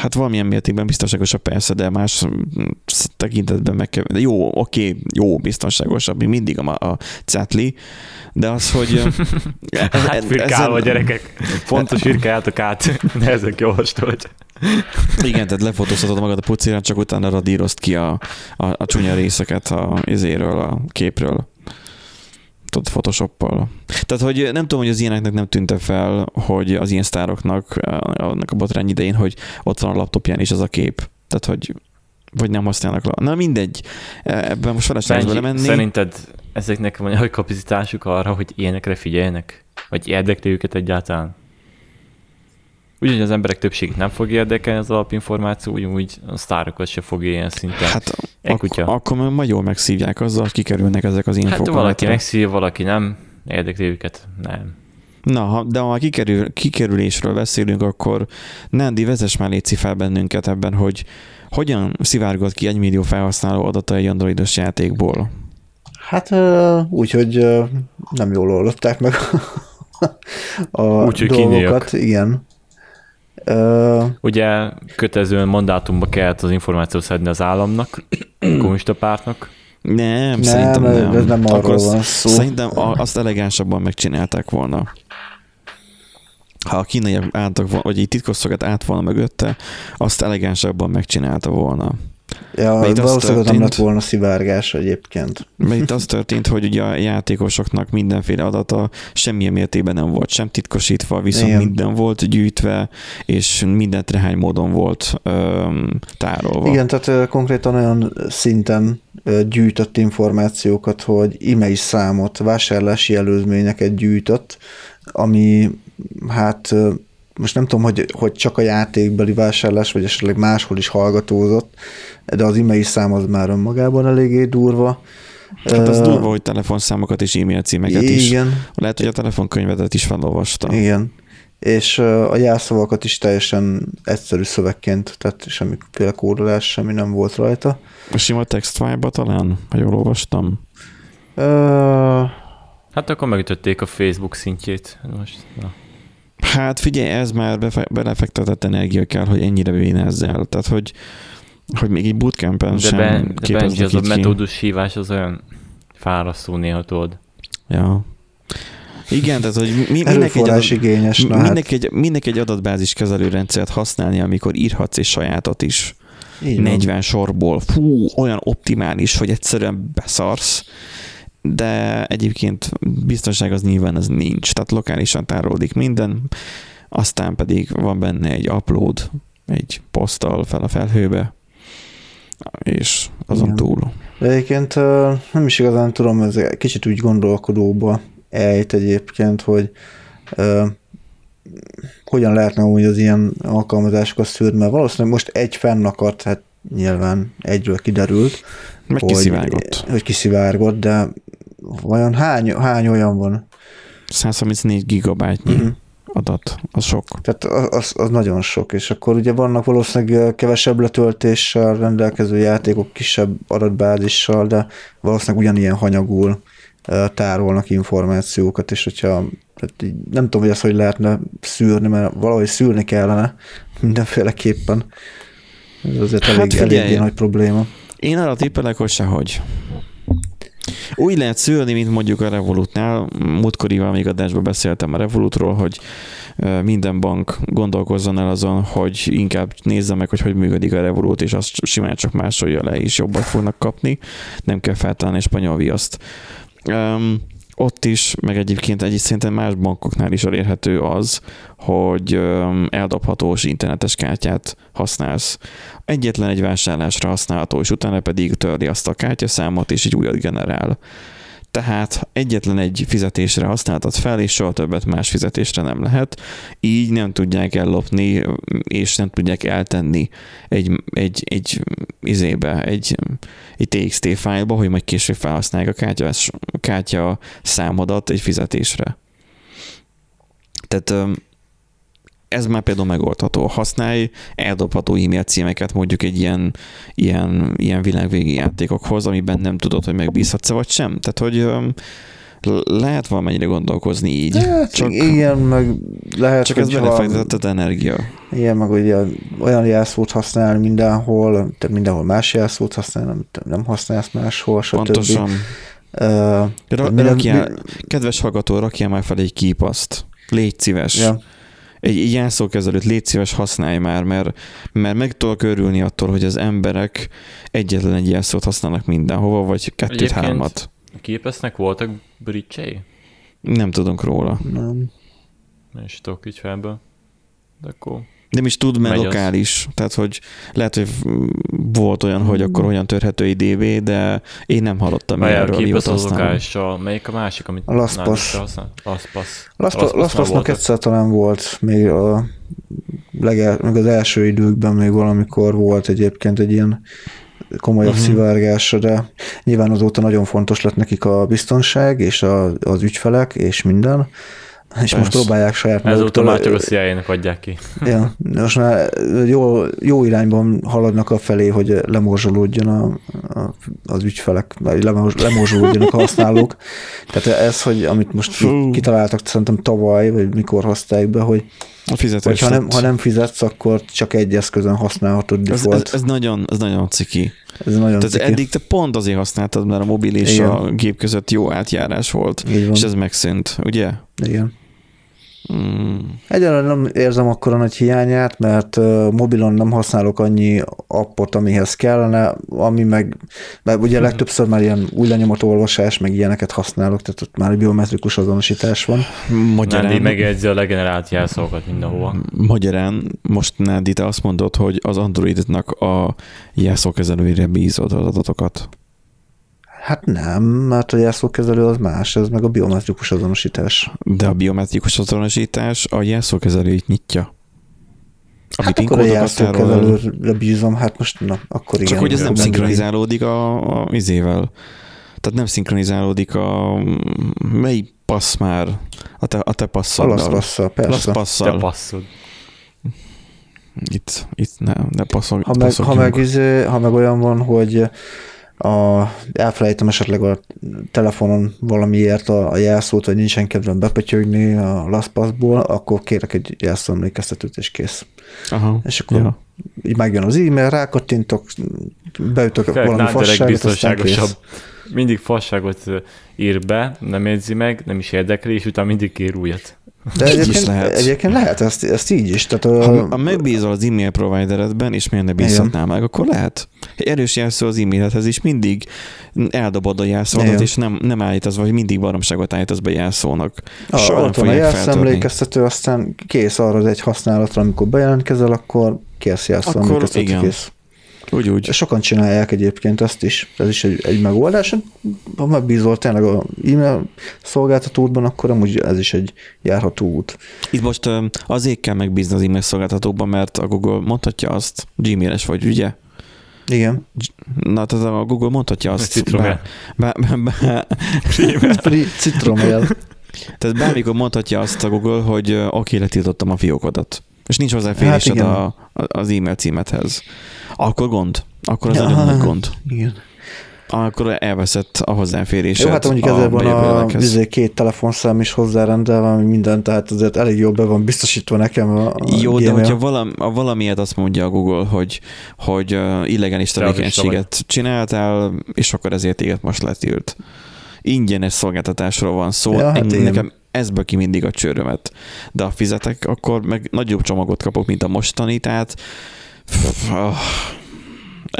Hát valamilyen mértékben biztonságosabb persze, de más tekintetben meg kell... De jó, oké, jó, biztonságosabb, még mindig a, a cetli, de az, hogy... hát firkálva gyerekek, fontos firkáljátok át, de ezek jó volt. Igen, tehát lefotóztatod magad a pucéren, csak utána radírozd ki a, a, a csúnya részeket a izéről, a képről. Tudod, Photoshoppal. Tehát, hogy nem tudom, hogy az ilyeneknek nem tűnte fel, hogy az ilyen sztároknak, annak a botrány idején, hogy ott van a laptopján is az a kép. Tehát, hogy vagy nem használnak le. Na mindegy, ebben most felesleges belemenni. Szerinted ezeknek van egy kapacitásuk arra, hogy ilyenekre figyeljenek? Vagy érdekli őket egyáltalán? Ugyanúgy az emberek többségét nem fog érdekelni az alapinformáció, ugyanúgy a sztárokat se fogja ilyen szinten. Hát ak- akkor majd jól megszívják azzal, kikerülnek ezek az infók. Hát valaki megszív, valaki nem. Érdekli őket? Nem. Na, de ha kikerül, kikerülésről beszélünk, akkor Nándi, vezess már légy fel bennünket ebben, hogy hogyan szivárgod ki egy millió felhasználó adatai egy androidos játékból? Hát úgyhogy nem jól oldották meg a úgy, dolgokat. Igen. Ugye kötelezően mandátumba kellett az információt szedni az államnak, a kommunista pártnak. Nem, nem, szerintem nem. Ez nem arról azt, van szó. Szerintem azt elegánsabban megcsinálták volna. Ha a kínaiak álltak volna, vagy így titkosszolgált állt volna mögötte, azt elegánsabban megcsinálta volna. Ja, valószínűleg nem lett volna szivárgás egyébként. Mert itt az történt, hogy ugye a játékosoknak mindenféle adata semmilyen mértékben nem volt sem titkosítva, viszont igen, minden volt gyűjtve, és minden trehány módon volt öm, tárolva. Igen, tehát konkrétan olyan szinten gyűjtött információkat, hogy e-mail számot, vásárlási előzményeket gyűjtött, ami hát most nem tudom, hogy, hogy csak a játékbeli vásárlás, vagy esetleg máshol is hallgatózott, de az e-mail szám az már önmagában eléggé durva. Hát az uh, durva, hogy telefonszámokat és e-mail címeket igen. is. Lehet, hogy a telefonkönyvedet is felolvasta. Igen. És a jelszavakat is teljesen egyszerű szövegként, tehát semmi kódolás, semmi nem volt rajta. A sima textfájlba talán, ha jól olvastam. Uh, hát akkor megütötték a Facebook szintjét. Most, na. Hát figyelj, ez már befe- belefektetett energia kell, hogy ennyire vénezzel. Tehát, hogy, hogy még egy bootcampen sem ben, képeznek így ki. De az a metódus hívás az olyan fárasztó néha tudod. Ja. Igen, tehát, hogy mi, mindenki egy, adat, na, mindenki, hát. egy, mindenki egy adatbázis kezelőrendszert használni, amikor írhatsz és sajátot is. Így negyven van. Sorból. Fú, olyan optimális, hogy egyszerűen beszarsz. De egyébként biztonság az nyilván az nincs. Tehát lokálisan tárolódik minden, aztán pedig van benne egy upload, egy poszttal fel a felhőbe, és azon igen. túl. De egyébként nem is igazán tudom, ez kicsit úgy gondolkodóba ejt egyébként, hogy uh, hogyan lehetne úgy az ilyen alkalmazásokat szűrni, mert valószínűleg most egy fennakadt, hát nyilván egyről kiderült, meg hogy kiszivárgott. Hogy kiszivárgott, de vajon hány, hány olyan van? száz harmincnégy gigabájtnyi mm-hmm. adat, az sok. Tehát az, az nagyon sok, és akkor ugye vannak valószínűleg kevesebb letöltéssel rendelkező játékok, kisebb adatbázissal, de valószínűleg ugyanilyen hanyagul tárolnak információkat, és hogyha nem tudom, hogy azt, hogy lehetne szűrni, mert valahogy szűrni kellene mindenféleképpen. Ez azért hát elég, elég ilyen nagy probléma. Én arra tippelek, hogy sehogy. Úgy lehet szülni, mint mondjuk a Revolutnál. Múltkorival még adásban beszéltem a Revolutról, hogy minden bank gondolkozzon el azon, hogy inkább nézze meg, hogy hogy működik a Revolut, és azt simán csak másolja le, és jobban fognak kapni. Nem kell feltalálni a spanyol viaszt. Um, Ott is, meg egyébként egyik szinten más bankoknál is elérhető az, hogy eldobhatós internetes kártyát használsz. Egyetlen egy vásárlásra használható, és utána pedig törli azt a kártyaszámot, és így újat generál. Tehát egyetlen egy fizetésre használtad fel, és soha többet más fizetésre nem lehet. Így nem tudják ellopni, és nem tudják eltenni egy, egy, egy izébe, egy, egy té iksz té fájlba, hogy majd később felhasználják a kártya, kártya számodat egy fizetésre. Tehát ez már például megoldható. Használj eldobható e-mail címeket mondjuk egy ilyen, ilyen, ilyen világvégi játékokhoz, amiben nem tudod, hogy megbízhatsz-e vagy sem. Tehát, hogy lehet valamennyire gondolkozni így. Hát, csak igen, meg lehet, csak ez belefektetett energia. Igen, meg ugye olyan jelszót használ mindenhol, te mindenhol más jelszót használ, nem, nem használsz máshol, stb. Pontosan. Uh, Ra- rakjál, mi... Kedves hallgató, rakjál már fel egy képaszt. Légy szíves. Ja. Egy jelszókezelőt légy szíves, használj már, mert, mert meg tudok örülni attól, hogy az emberek egyetlen egy jelszót használnak mindenhova, vagy kettőt-hármat. A képesznek voltak bridge-ei? Nem tudunk róla. Nem. Nem is tudok így felből. De akkor... Nem is tud, mert lokális. Az. Tehát, hogy lehet, hogy volt olyan, hogy akkor olyan törhető egy dé vé, de én nem hallottam el erről, mióta használom. A képesz az lokális, melyik a másik, amit... A LastPass. LastPassnak egyszer talán volt, még, a, legel, még az első időkben még valamikor volt egyébként egy ilyen komolyabb uh-huh. szivárgása, de nyilván azóta nagyon fontos lett nekik a biztonság, és a, az ügyfelek, és minden. és most próbálják saját maguktól. Ezúttal már csak a C I A-nak adják ki. Ja, most már jó, jó irányban haladnak a felé, hogy lemorzsolódjon a, a, az ügyfelek, vagy lemorzsolódjanak a használók. Tehát ez, hogy amit most kitaláltak szerintem tavaly, vagy mikor hozták be, hogy vagy ha nem, ha nem fizetsz, akkor csak egy eszközön használhatod default. Ez, ez, ez, nagyon, ez nagyon ciki. Ez nagyon Tehát ciki. Eddig te pont azért használtad, mert a mobil és igen. a gép között jó átjárás volt, és ez megszűnt, ugye? Igen. Hmm. Egyelőre nem érzem akkora nagy hiányát, mert mobilon nem használok annyi appot, amihez kellene, ami meg, mert ugye legtöbbször már ilyen új lenyomatolvasás, meg ilyeneket használok, tehát ott már biometrikus azonosítás van. Magyarán... Nádi megjegyzi a legenerált jelszavakat mindenhova. Magyarán most Nádi, te azt mondod, hogy az Androidnak a jelszókezelőire bízod az adatokat. Hát nem, mert a jelszókezelő az más, ez meg a biometrikus azonosítás. De a biometrikus azonosítás a jelszókezelőit nyitja. Hát akkor a jelszókezelőre bízom, hát most na, akkor igen. Csak hogy ez nem szinkronizálódik a, a izével. Tehát nem szinkronizálódik a... Mely passz már? A te, a te passzoddal. A lasz passzal, persze. Lasz te passzod. Itt, itt nem, ne passzol. Ha meg, ha, meg izé, ha meg olyan van, hogy... A, elfelejtem esetleg a telefonon valamiért a, a jelszót, vagy nincsen kedvem bepötyögni a LastPassból, akkor kérek egy jelszó emlékeztetőt, és kész. Aha, és akkor ja. így megjön az e-mail, rákattintok, beütök valami fasságot, aztán kész. Mindig fasságot ír be, nem érzi meg, nem is érdekli, és utána mindig ír újat. De egyébként lehet. Egyébként lehet, ezt, ezt így is. Tehát ha, a, ha megbízol az e-mail provideredben, és miért ne bízhatnál meg, akkor lehet. Erős jelszó az e-mailethez is, mindig eldobod a jelszódat, és nem, nem állítasz, vagy mindig baromságot állítasz be jelszónak. A, ott van a jelszemlékeztető, aztán kész arra az egy használatra, amikor bejelentkezel, akkor kész jelszemlékeztető, kész. Úgy, úgy. Sokan csinálják egyébként azt is. Ez is egy, egy megoldás. Ha megbízol tényleg az e-mail szolgáltatóban, akkor amúgy ez is egy járható út. Itt most azért kell megbízni az e-mail szolgáltatóban, mert a Google mondhatja azt, Gmail-es vagy, ugye? Igen. Na, tehát a Google mondhatja azt. Citromail. Citromail. Tehát bármikor mondhatja azt a Google, hogy oké, okay, letiltottam a fiókodat. És nincs hozzáférésed hát a, az e-mail címedhez. Akkor gond. Akkor az nagyon nagy gond. Igen. Akkor elveszett a hozzáférésed. Jó, hát mondjuk ezért van a két telefonszám is hozzárendelve, ami minden, tehát azért elég jól be van biztosítva nekem a, a jó, Gmail. De hogyha valami, a valamiért azt mondja a Google, hogy, hogy illegális tevékenységet csináltál, és akkor ezért téged most letilt. Ingyenes szolgáltatásról van szó. Ja, hát én, nekem ez böki mindig a csőrömet. De ha fizetek, akkor meg nagyobb csomagot kapok, mint a mostani, tehát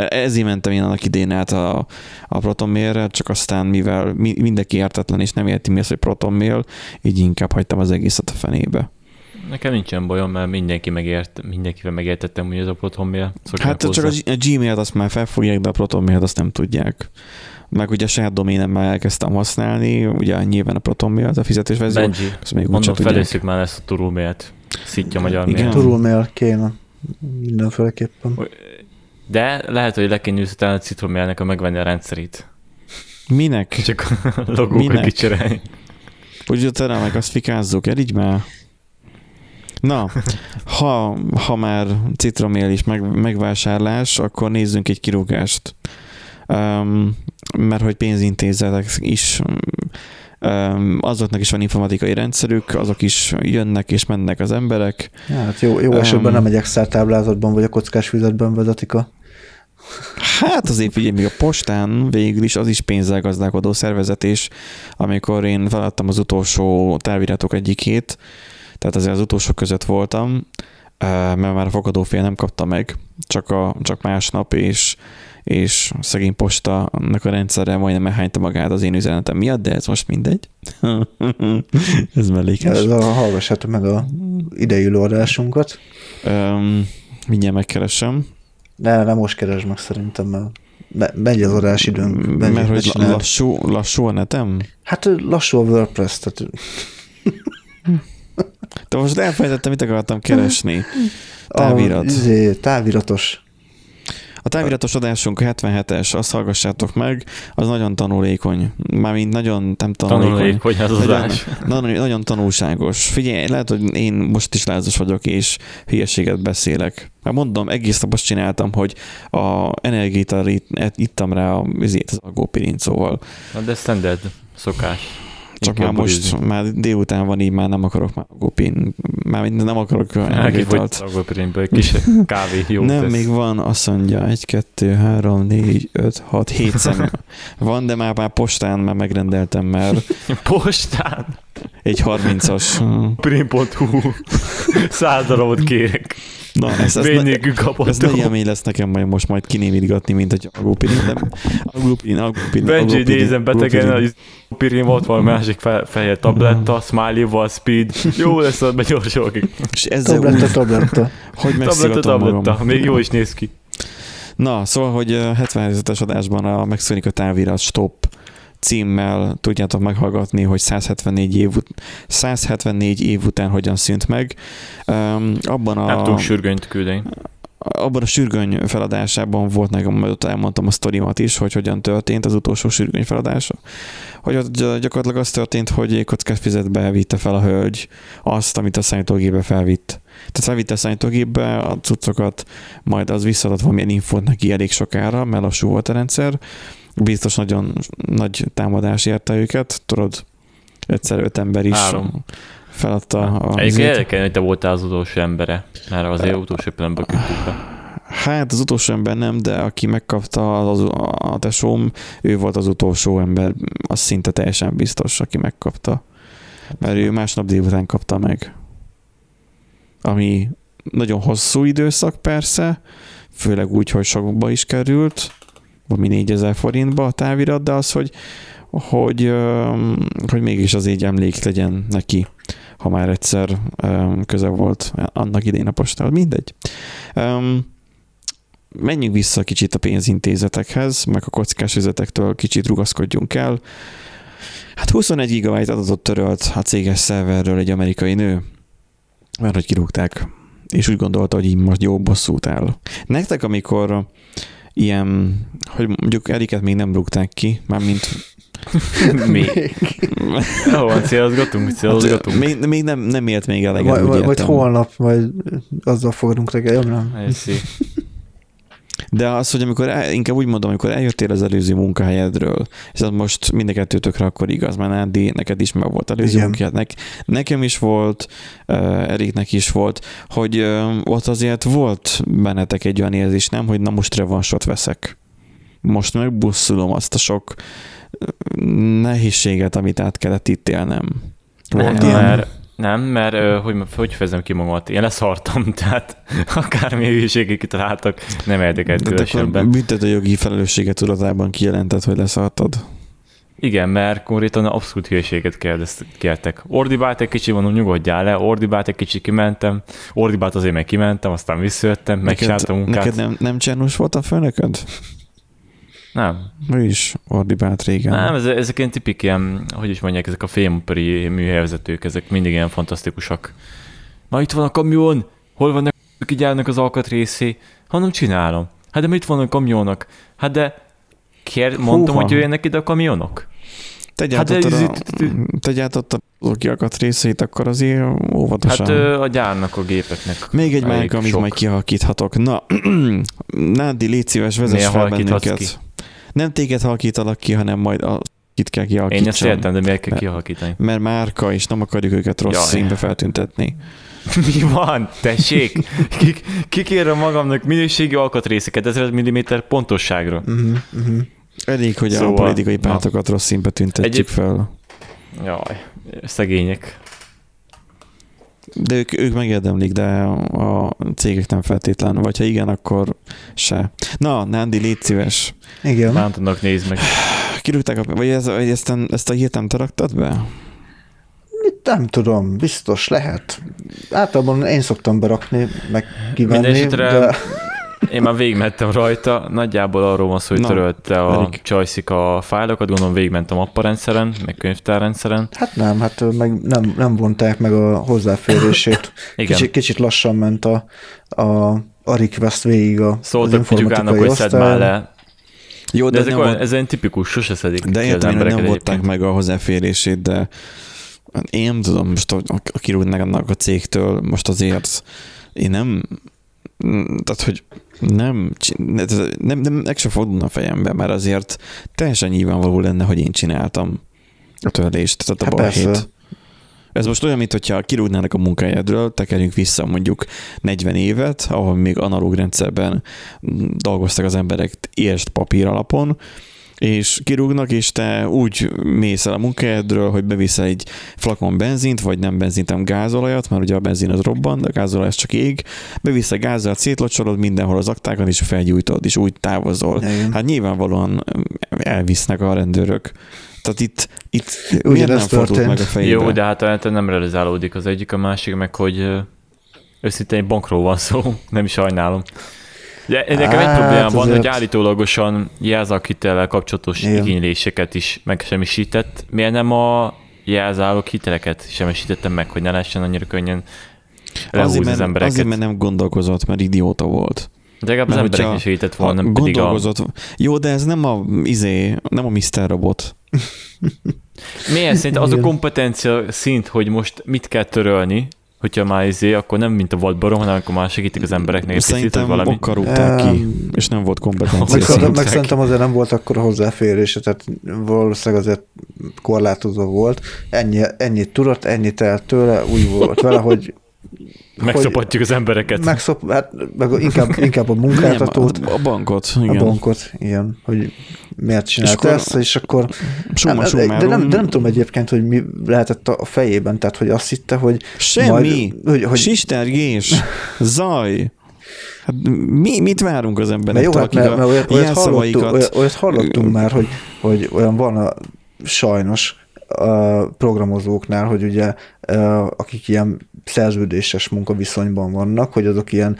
ezért mentem én annak idén át a, a ProtonMailre, csak aztán mivel mindenki értetlen és nem érti mi az, hogy ProtonMail, így inkább hagytam az egészet a fenébe. Nekem nincsen bajom, mert mindenki megért, mindenkivel megértettem, hogy ez a ProtonMail. Hát csak hozzá. A Gmailt azt már felfogják, de a ProtonMailt azt nem tudják. Meg ugye a saját doménemmel elkezdtem használni, ugye nyilván a ProtonMail, az a fizetős verzió. Benji, mondom, felőszük már ezt a turulmailt. Szitja magyar mail. Igen, turulmail kéne. Mindenféleképpen. De lehet, hogy lekényűz utána a Citromailnek a megvenni a rendszerét. Minek? Csak a logókat kicserelni. Úgyhogy utána meg azt fikázzuk, elígy már. Na, ha, ha már Citromail is meg, megvásárlás, akkor nézzünk egy kirúgást. Um, mert hogy pénzintézetek is, um, azoknak is van informatikai rendszerük, azok is jönnek és mennek az emberek. Ja, hát jó, jó esetben um, nem egy Excel táblázatban vagy a kockás füzetben vezetik a... Hát azért figyelj, még a postán végül is az is pénzzel gazdálkodó szervezetés, amikor én feladtam az utolsó táviratok egyikét, tehát azért az utolsó között voltam, uh, mert már a fogadófél nem kapta meg, csak, a, csak másnap, és és a szegény posta annak a rendszerre majdnem elhányta magát az én üzenetem miatt, de ez most mindegy. Ez mellékes. Ja, hallgassátok meg az idejülő adásunkat. Um, mindjárt megkeresem. Ne, nem most keresd meg szerintem, mert megy az adás időnk. Megy, mert hogy lassú, lassú a netem? Hát lassú a WordPress, tehát... De most elfelejtettem, mit akartam keresni. Távirat. A, izé, táviratos. A táviratos adásunk hetvenhetes, azt hallgassátok meg, az nagyon tanulékony. Mármint nagyon nem tanulékony. Tanulékony az adás. Nagyon, nagyon tanulságos. Figyelj, lehet, hogy én most is lázas vagyok, és hülyeséget beszélek. Már mondom, egész nap azt csináltam, hogy a energiaitalát ittam rá a vizét az algópirincóval. Na de standard szokás. Csak már most, bújzni. Már délután van, így már nem akarok már algópin. Már nem akarok energiaitalt. Algópinből kis kávé jó nem, tesz. Még van, azt mondja, egy, kettő, három, négy, öt, hat, hét szem. Van, de már, már postán már megrendeltem már. Postán? Egy harmincas. Prim.hu száz darabot kérek. Na, ez, ez, ne, ez nagy élmény lesz nekem majd most majd kinémítgatni, mint egy algópirin. Algópirin, algópirin. Benji idézem betegen, hogy algópirin volt valami másik fehér tabletta, smiley-val, speed. Jó lesz, hogy begyorsolok. Tabletta, tabletta. Hogy megszigatom magam. Még jó is néz ki. Na, szóval, hogy hetvenhetes adásban a megszűnik a távirat stop címmel tudjátok meghallgatni, hogy száz hetvennégy év, ut- száz hetvennégy év után hogyan szűnt meg. Um, abban a... Nem tudok sürgönyt küldeni. Abban a sürgöny feladásában volt nekem, majd elmondtam a sztorimat is, hogy hogyan történt az utolsó sürgöny feladása. Hogy ott gyakorlatilag az történt, hogy kockázatfizetbe vitte fel a hölgy azt, amit a számítógépbe felvitt. Tehát felvitte a számítógépbe a cuccokat, majd az visszaadott valamilyen infót neki elég sokára, mert lassú volt a rendszer. Biztos nagyon nagy támadás érte őket, tudod, egyszer öt ember is Három. feladta a... Egyébként érdekel, hogy te voltál az utolsó embere, mert azért e... utolsó pillanatban küldtük be. Hát az utolsó ember nem, de aki megkapta az, a tesóm, ő volt az utolsó ember, az szinte teljesen biztos, aki megkapta. Mert ő másnap délután kapta meg. Ami nagyon hosszú időszak persze, főleg úgy, hogy sokba is került, valami négyezer forintba a távirat, de az, hogy, hogy, hogy mégis az így emlék legyen neki, ha már egyszer közel volt annak idén a postával. Mindegy. Menjünk vissza kicsit a pénzintézetekhez, meg a kockás üzletektől kicsit rugaszkodjunk el. Hát huszonegy gigabyte adatot törölt a céges szerverről egy amerikai nő, mert hogy kirúgták, és úgy gondolta, hogy így most jó bosszút áll. Nektek, amikor ilyen, hogy mondjuk Eriket még nem rúgták ki, mármint még. Ahol célozgatunk, célozgatunk. Hát, még még nem, nem élt még eleget, úgy értem. Vagy holnap, majd azzal fogadunk reggel, nem? De az, hogy amikor, el, inkább úgy mondom, amikor eljöttél az előző munkahelyedről, és az most mind a kettőtökre akkor igaz, mert Nádi, neked is meg volt előző munkahelyednek, nekem is volt, uh, Eriknek is volt, hogy uh, ott azért volt bennetek egy olyan érzés, nem, hogy na most revansot veszek. Most megbusszulom azt a sok nehézséget, amit át kellett itt élnem. Volt nem, mert, nem, mert hogy, hogy fejezem ki magamat, én leszartam, tehát akármilyen hülyeségek kitaláltak, nem érdekelt különösebben. Büntető jogi felelősséget tudatában kijelentett, hogy leszartad. Igen, mert konkrétan abszolút hülyeséget kértek. Ordibált egy kicsi, mondom, nyugodjál le, ordibált egy kicsi, kimentem, ordibált azért meg kimentem, aztán visszajöttem, megcsináltam munkát. Neked nem, nem csernus volt a főnököd? Nem. Ő is ordibált régen. Nem, ezek ilyen tipik ilyen, hogy is mondják, ezek a fémoperi műhelyvezetők, ezek mindig ilyen fantasztikusak. Na itt van a kamion, hol vannak, akik gyárnak az alkatrészé? Hanem csinálom. Hát de mit van a kamionok? Hát de kér, mondtam, Húha. hogy jöjjenek ide a kamionok? Te gyártottad hát a, a, a kiakadt részeit, akkor azért óvatosan. Hát a gyárnak, a gépeknek. Még egy márka, amit sok. Majd kihalkíthatok. Na, Nádi, légy szíves, vezess fel bennünket. Ki? Nem téged halkítalak ki, hanem majd a kit kell kihalkítsam. Én ezt értem, de miért kell kihalkítani? Mert márka, és nem akarjuk őket rossz Jaj. színbe feltüntetni. Mi van? Tessék! Kikérem magamnak minőségi alkatrészeket, ezer milliméter pontosságra. Uh-huh, uh-huh. Elég, hogy szóval, a politikai pártokat rossz színbe tüntetjük fel. Jaj, szegények. De ők, ők megérdemlik, de a cégek nem feltétlenül. Vagy ha igen, akkor se. Na, Nándi, légy szíves. Igen. Nem tudnak, nézd meg. Kirúgták a... Vagy ezt, ezt, ezt a hírt nem taraktad be? Nem tudom, biztos lehet. Általában én szoktam berakni, meg kivenni, de... Én már végigmentem rajta, nagyjából arról van szó, hogy törölte Na, a csajszik a fájlokat, gondolom végigmentem apparendszeren, meg könyvtárrendszeren. Hát nem, hát meg nem, nem vonták meg a hozzáférését. Kicsit, kicsit lassan ment a, a, a request végig a, az informatikai hogy szedd már le. Jó, de, de ezek olyan, ez olyan tipikus, sose szedik. De értem, hogy nem vonták meg a hozzáférését, de én nem tudom, most a kirúgnak annak a cégtől, most azért én nem... Tehát, hogy nem, nem, nem, meg sem fordulna a fejembe, mert azért teljesen nyilvánvaló lenne, hogy én csináltam a törlést, tehát a hát balhét. Ez most olyan, mintha kirúgnának a munkájádról, tekerjünk vissza mondjuk negyven évet, ahol még analóg rendszerben dolgoztak az emberek érst papír alapon, és kirúgnak, és te úgy mész el a munkahelyedről, hogy beviszel egy flakon benzint, vagy nem benzint, hanem gázolajat, mert ugye a benzin az robban, de a gázolaj az csak ég, beviszel gázolajat, szétlocsolod mindenhol az aktákat, és felgyújtod, és úgy távozol. Igen. Hát nyilvánvalóan elvisznek a rendőrök. Tehát itt, itt miért nem fordult meg a fejébe? Jó, de hát nem realizálódik az egyik, a másik meg, hogy őszintén egy bankról van szó, nem is sajnálom. De nekem egy problémám van, azért... hogy állítólagosan jelzálóghitellel kapcsolatos Igen. igényléseket is megsemmisített. Miért nem a jelzálóghiteleket semmisítettem meg, hogy ne lehessen annyira könnyen lehúzni az, az embereket? Azért, mert nem gondolkozott, mert idióta volt. De legalább az embereknek segített volna. Gondolkozott. A... Jó, de ez nem a, izé, nem a miszter Robot. Miért szint? Az a kompetencia szint, hogy most mit kell törölni, hogyha már izé, akkor nem mint a vadbarom, hanem akkor már segítik az embereknek. Szerintem valami... okkal rúgták ki, um, és nem volt kompetencia. Meg, meg szerintem azért nem volt akkor hozzáférés, tehát valószínűleg azért korlátozó volt. Ennyi, ennyit tudott, ennyit el tőle, úgy volt vele, hogy megszopatjuk az embereket. Megszop, hát meg inkább, inkább a munkáltatót. Nem, a bankot. Igen. A bankot, igen, hogy miért csinált ezt, és akkor... Nem, de, nem, de nem tudom egyébként, hogy mi lehetett a fejében, tehát hogy azt hitte, hogy... Semmi, majd, hogy... sistergés, zaj. Hát mi, mit várunk az emberektől, akik hát, a olyat, olyat hallottunk, olyat, olyat hallottunk már, hogy, hogy olyan van a, sajnos a programozóknál, hogy ugye akik ilyen szerződéses munkaviszonyban vannak, hogy azok ilyen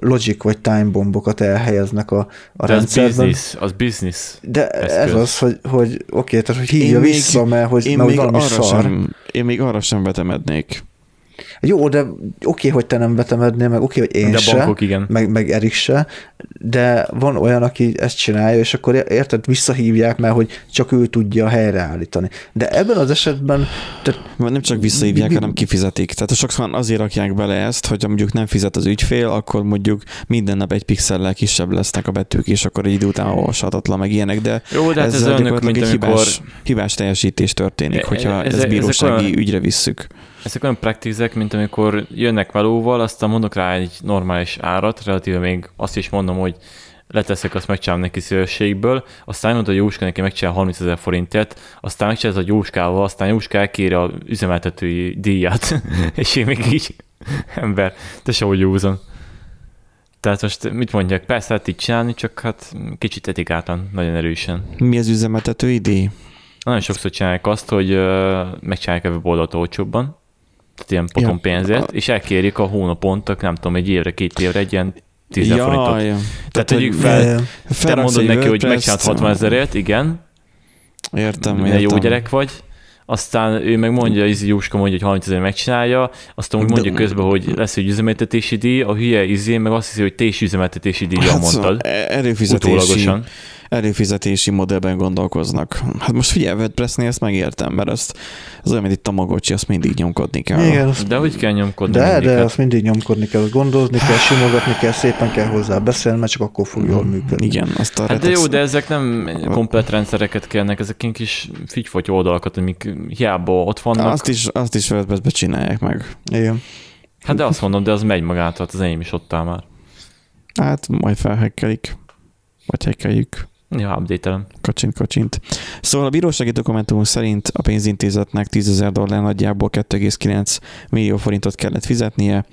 logic vagy time bombokat elhelyeznek a, a rendszerben. Business, az business. De eszköz. Ez az, hogy, hogy oké, tehát hogy hívja még, vissza, mert hogy mert valami szar. Sem, én még arra sem vetemednék. Jó, de oké, hogy te nem vetemednél, meg oké, hogy én de se, bankok, igen. Meg, meg Erik se, de van olyan, aki ezt csinálja, és akkor érted, visszahívják, mert hogy csak ő tudja helyreállítani. De ebben az esetben... Tehát... Nem csak visszahívják, mi... hanem kifizetik. Tehát sokszor azért rakják bele ezt, hogyha mondjuk nem fizet az ügyfél, akkor mondjuk minden nap egy pixellel kisebb lesznek a betűk, és akkor egy idő után olvashatatlan, meg ilyenek, de, Jó, de hát ez, ez gyakorlatilag egy amikor... hibás, hibás teljesítés történik, hogyha ez, ez bírósági olyan... ügyre visszük. Ezek olyan praktízek, mint amikor jönnek valóval, aztán mondok rá egy normális árat, relatíve még azt is mondom, hogy leteszek, azt megcsinálom neki szívességből, aztán mondta, hogy Jóska neki megcsinál harmincezer forintért, aztán megcsinál ez a Jóskával, aztán Jóska elkér az üzemeltetői díját, és én még így ember, te se úgy józan. Tehát most mit mondják, persze hát így csinálni, csak hát kicsit etikátlan, nagyon erősen. Mi az üzemeltetői díj? Nagyon sokszor csinálják azt, hogy megcsinálják a weboldalt olcsóbban, tehát ilyen poton ja. pénzért, és elkérik a hónapontok, nem tudom, egy évre, két évre egy ilyen tízezer ja, forintot. Ja. Tehát tegyük fel, ja, ja. te mondod neki, hogy megcsinált hatvanezerért, igen. Értem, de értem. Jó gyerek vagy. Aztán ő meg mondja, Izi Jóska mondja, hogy harmincezer megcsinálja, aztán úgy mondja közben, hogy lesz egy üzemeltetési díj, a hülye Izi, meg azt hiszi, hogy te is üzemeltetési díjra hát mondtad. Utólagosan. Előfizetési modellben gondolkoznak. Hát most figyelj, WordPressnél ezt megértem, mert ezt, ez olyan, mint itt Tamagocsi, azt mindig nyomkodni kell. Igen, azt, de hogy kell nyomkodni? De, mindig, de hát? Azt mindig nyomkodni kell, gondozni kell, simogatni kell, szépen kell hozzá beszélni, mert csak akkor fog jól működni. Igen, azt a hát retex... de jó, de ezek nem komplet rendszereket kellnek, ezek ilyen kis figyfogy oldalakat, amik hiába ott vannak. Azt is, azt is WordPressbe csinálják meg. Igen. Hát de azt mondom, de az megy magától, hát az enyém is ott áll már. Hát majd felhekkelik, vagy hekkeljük. Ja, update-elem. Kacsint, kacsint. Szóval a bírósági dokumentum szerint a pénzintézetnek tízezer dollár nagyjából két egész kilenc millió forintot kellett fizetnie,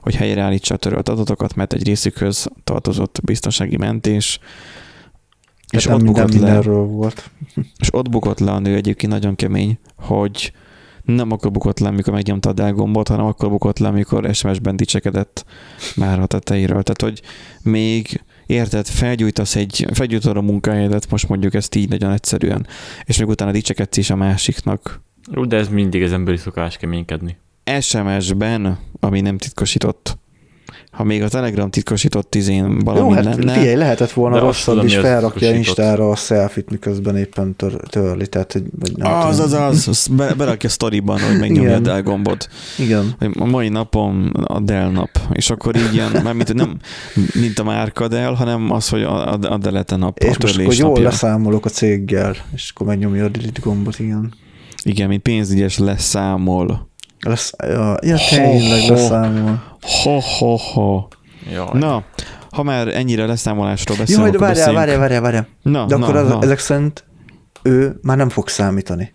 hogy helyreállítsa a törölt adatokat, mert egy részükhöz tartozott biztonsági mentés. Hát és ott bukott le, volt. És ott bukott le a nő egyébként nagyon kemény, hogy nem akkor bukott le, amikor megnyomta a del gombot, hanem akkor bukott le, amikor es em es-ben dicsekedett már a tetejéről. Tehát, hogy még érted, felgyújtasz egy, felgyújtod a munkahelyedet, most mondjuk ezt így nagyon egyszerűen, és még utána dicsekedsz is a másiknak. Úgy, de ez mindig az emberi szokás keménykedni. es em es-ben, ami nem titkosított, ha még a Telegram titkosított izén valami hát, lenne. Figyelj, lehetett volna rosszabb is, felrakja Instára a selfie-t, miközben éppen tör, törli. Tehát, hogy nem az, az, az, az. Be, berakja sztoriban, hogy megnyomja a Dell gombot. Igen. A mai napom a Dell nap. És akkor így ilyen, mármint nem mint a márka Dell, hanem az, hogy a, a Dell-e nap, és a törlés napja. És most akkor jól leszámolok a céggel, és akkor megnyomja a delete gombot, igen. Igen, mint pénzügyes leszámol. Lesz, ja, ja tényleg leszámol. Ho, ho, ho. Jaj. Na, ha már ennyire leszámolásról beszélünk, akkor beszéljünk. Várjál, várjál, várjál. Na, de na, akkor na. Ezek szerint ő már nem fog számítani.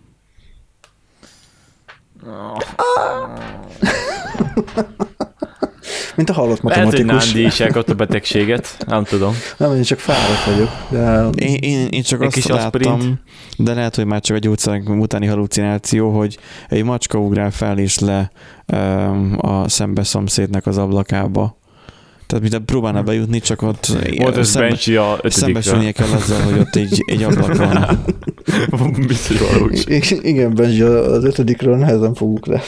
Mint a hallott matematikus. Lehet, hogy Nándi is elkapta a betegséget, nem tudom. Nem, én csak fáradt vagyok. De én, én, én csak azt láttam, de lehet, hogy már csak egy gyógyszerek utáni halucináció, hogy egy macska ugrál fel és le a szembe szomszédnek az ablakába. Tehát mint próbálna bejutni, csak ott szembesülnie kell azzal, hogy ott egy, egy ablak van. Biztos való. Igen, Benji, az ötödikről nehezen fogunk le.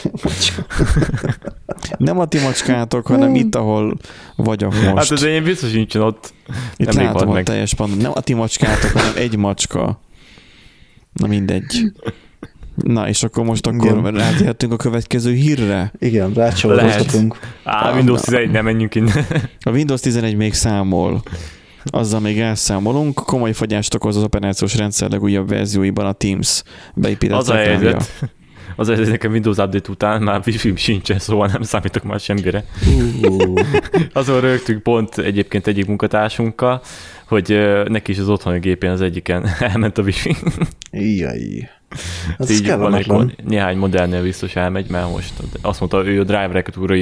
Nem a ti macskátok, hanem itt, ahol vagyok most. Hát az én biztos nincsen ott. Itt nem látom a teljes pontot. Nem a ti macskátok, hanem egy macska. Na mindegy. Na, és akkor most akkor rájöttünk a következő hírre. Igen, rácsolódhatunk. Á, Windows tizenegy, nem menjünk innen. A Windows tizenegy még számol. Azzal még elszámolunk. Komoly fogyást okoz az operációs rendszer legújabb verzióiban a Teams beépített reklámja. Az a helyzet, nekem Windows Update után már wifi sincsen, szóval nem számítok már semmire. Uh. Azon rögtünk pont egyébként egyik munkatársunkkal, hogy neki is az otthoni gépén az egyiken elment a wifi. Jaj. Az így van, néhány modellnél biztos elmegy, mert most azt mondta, ő a Drive Racket újra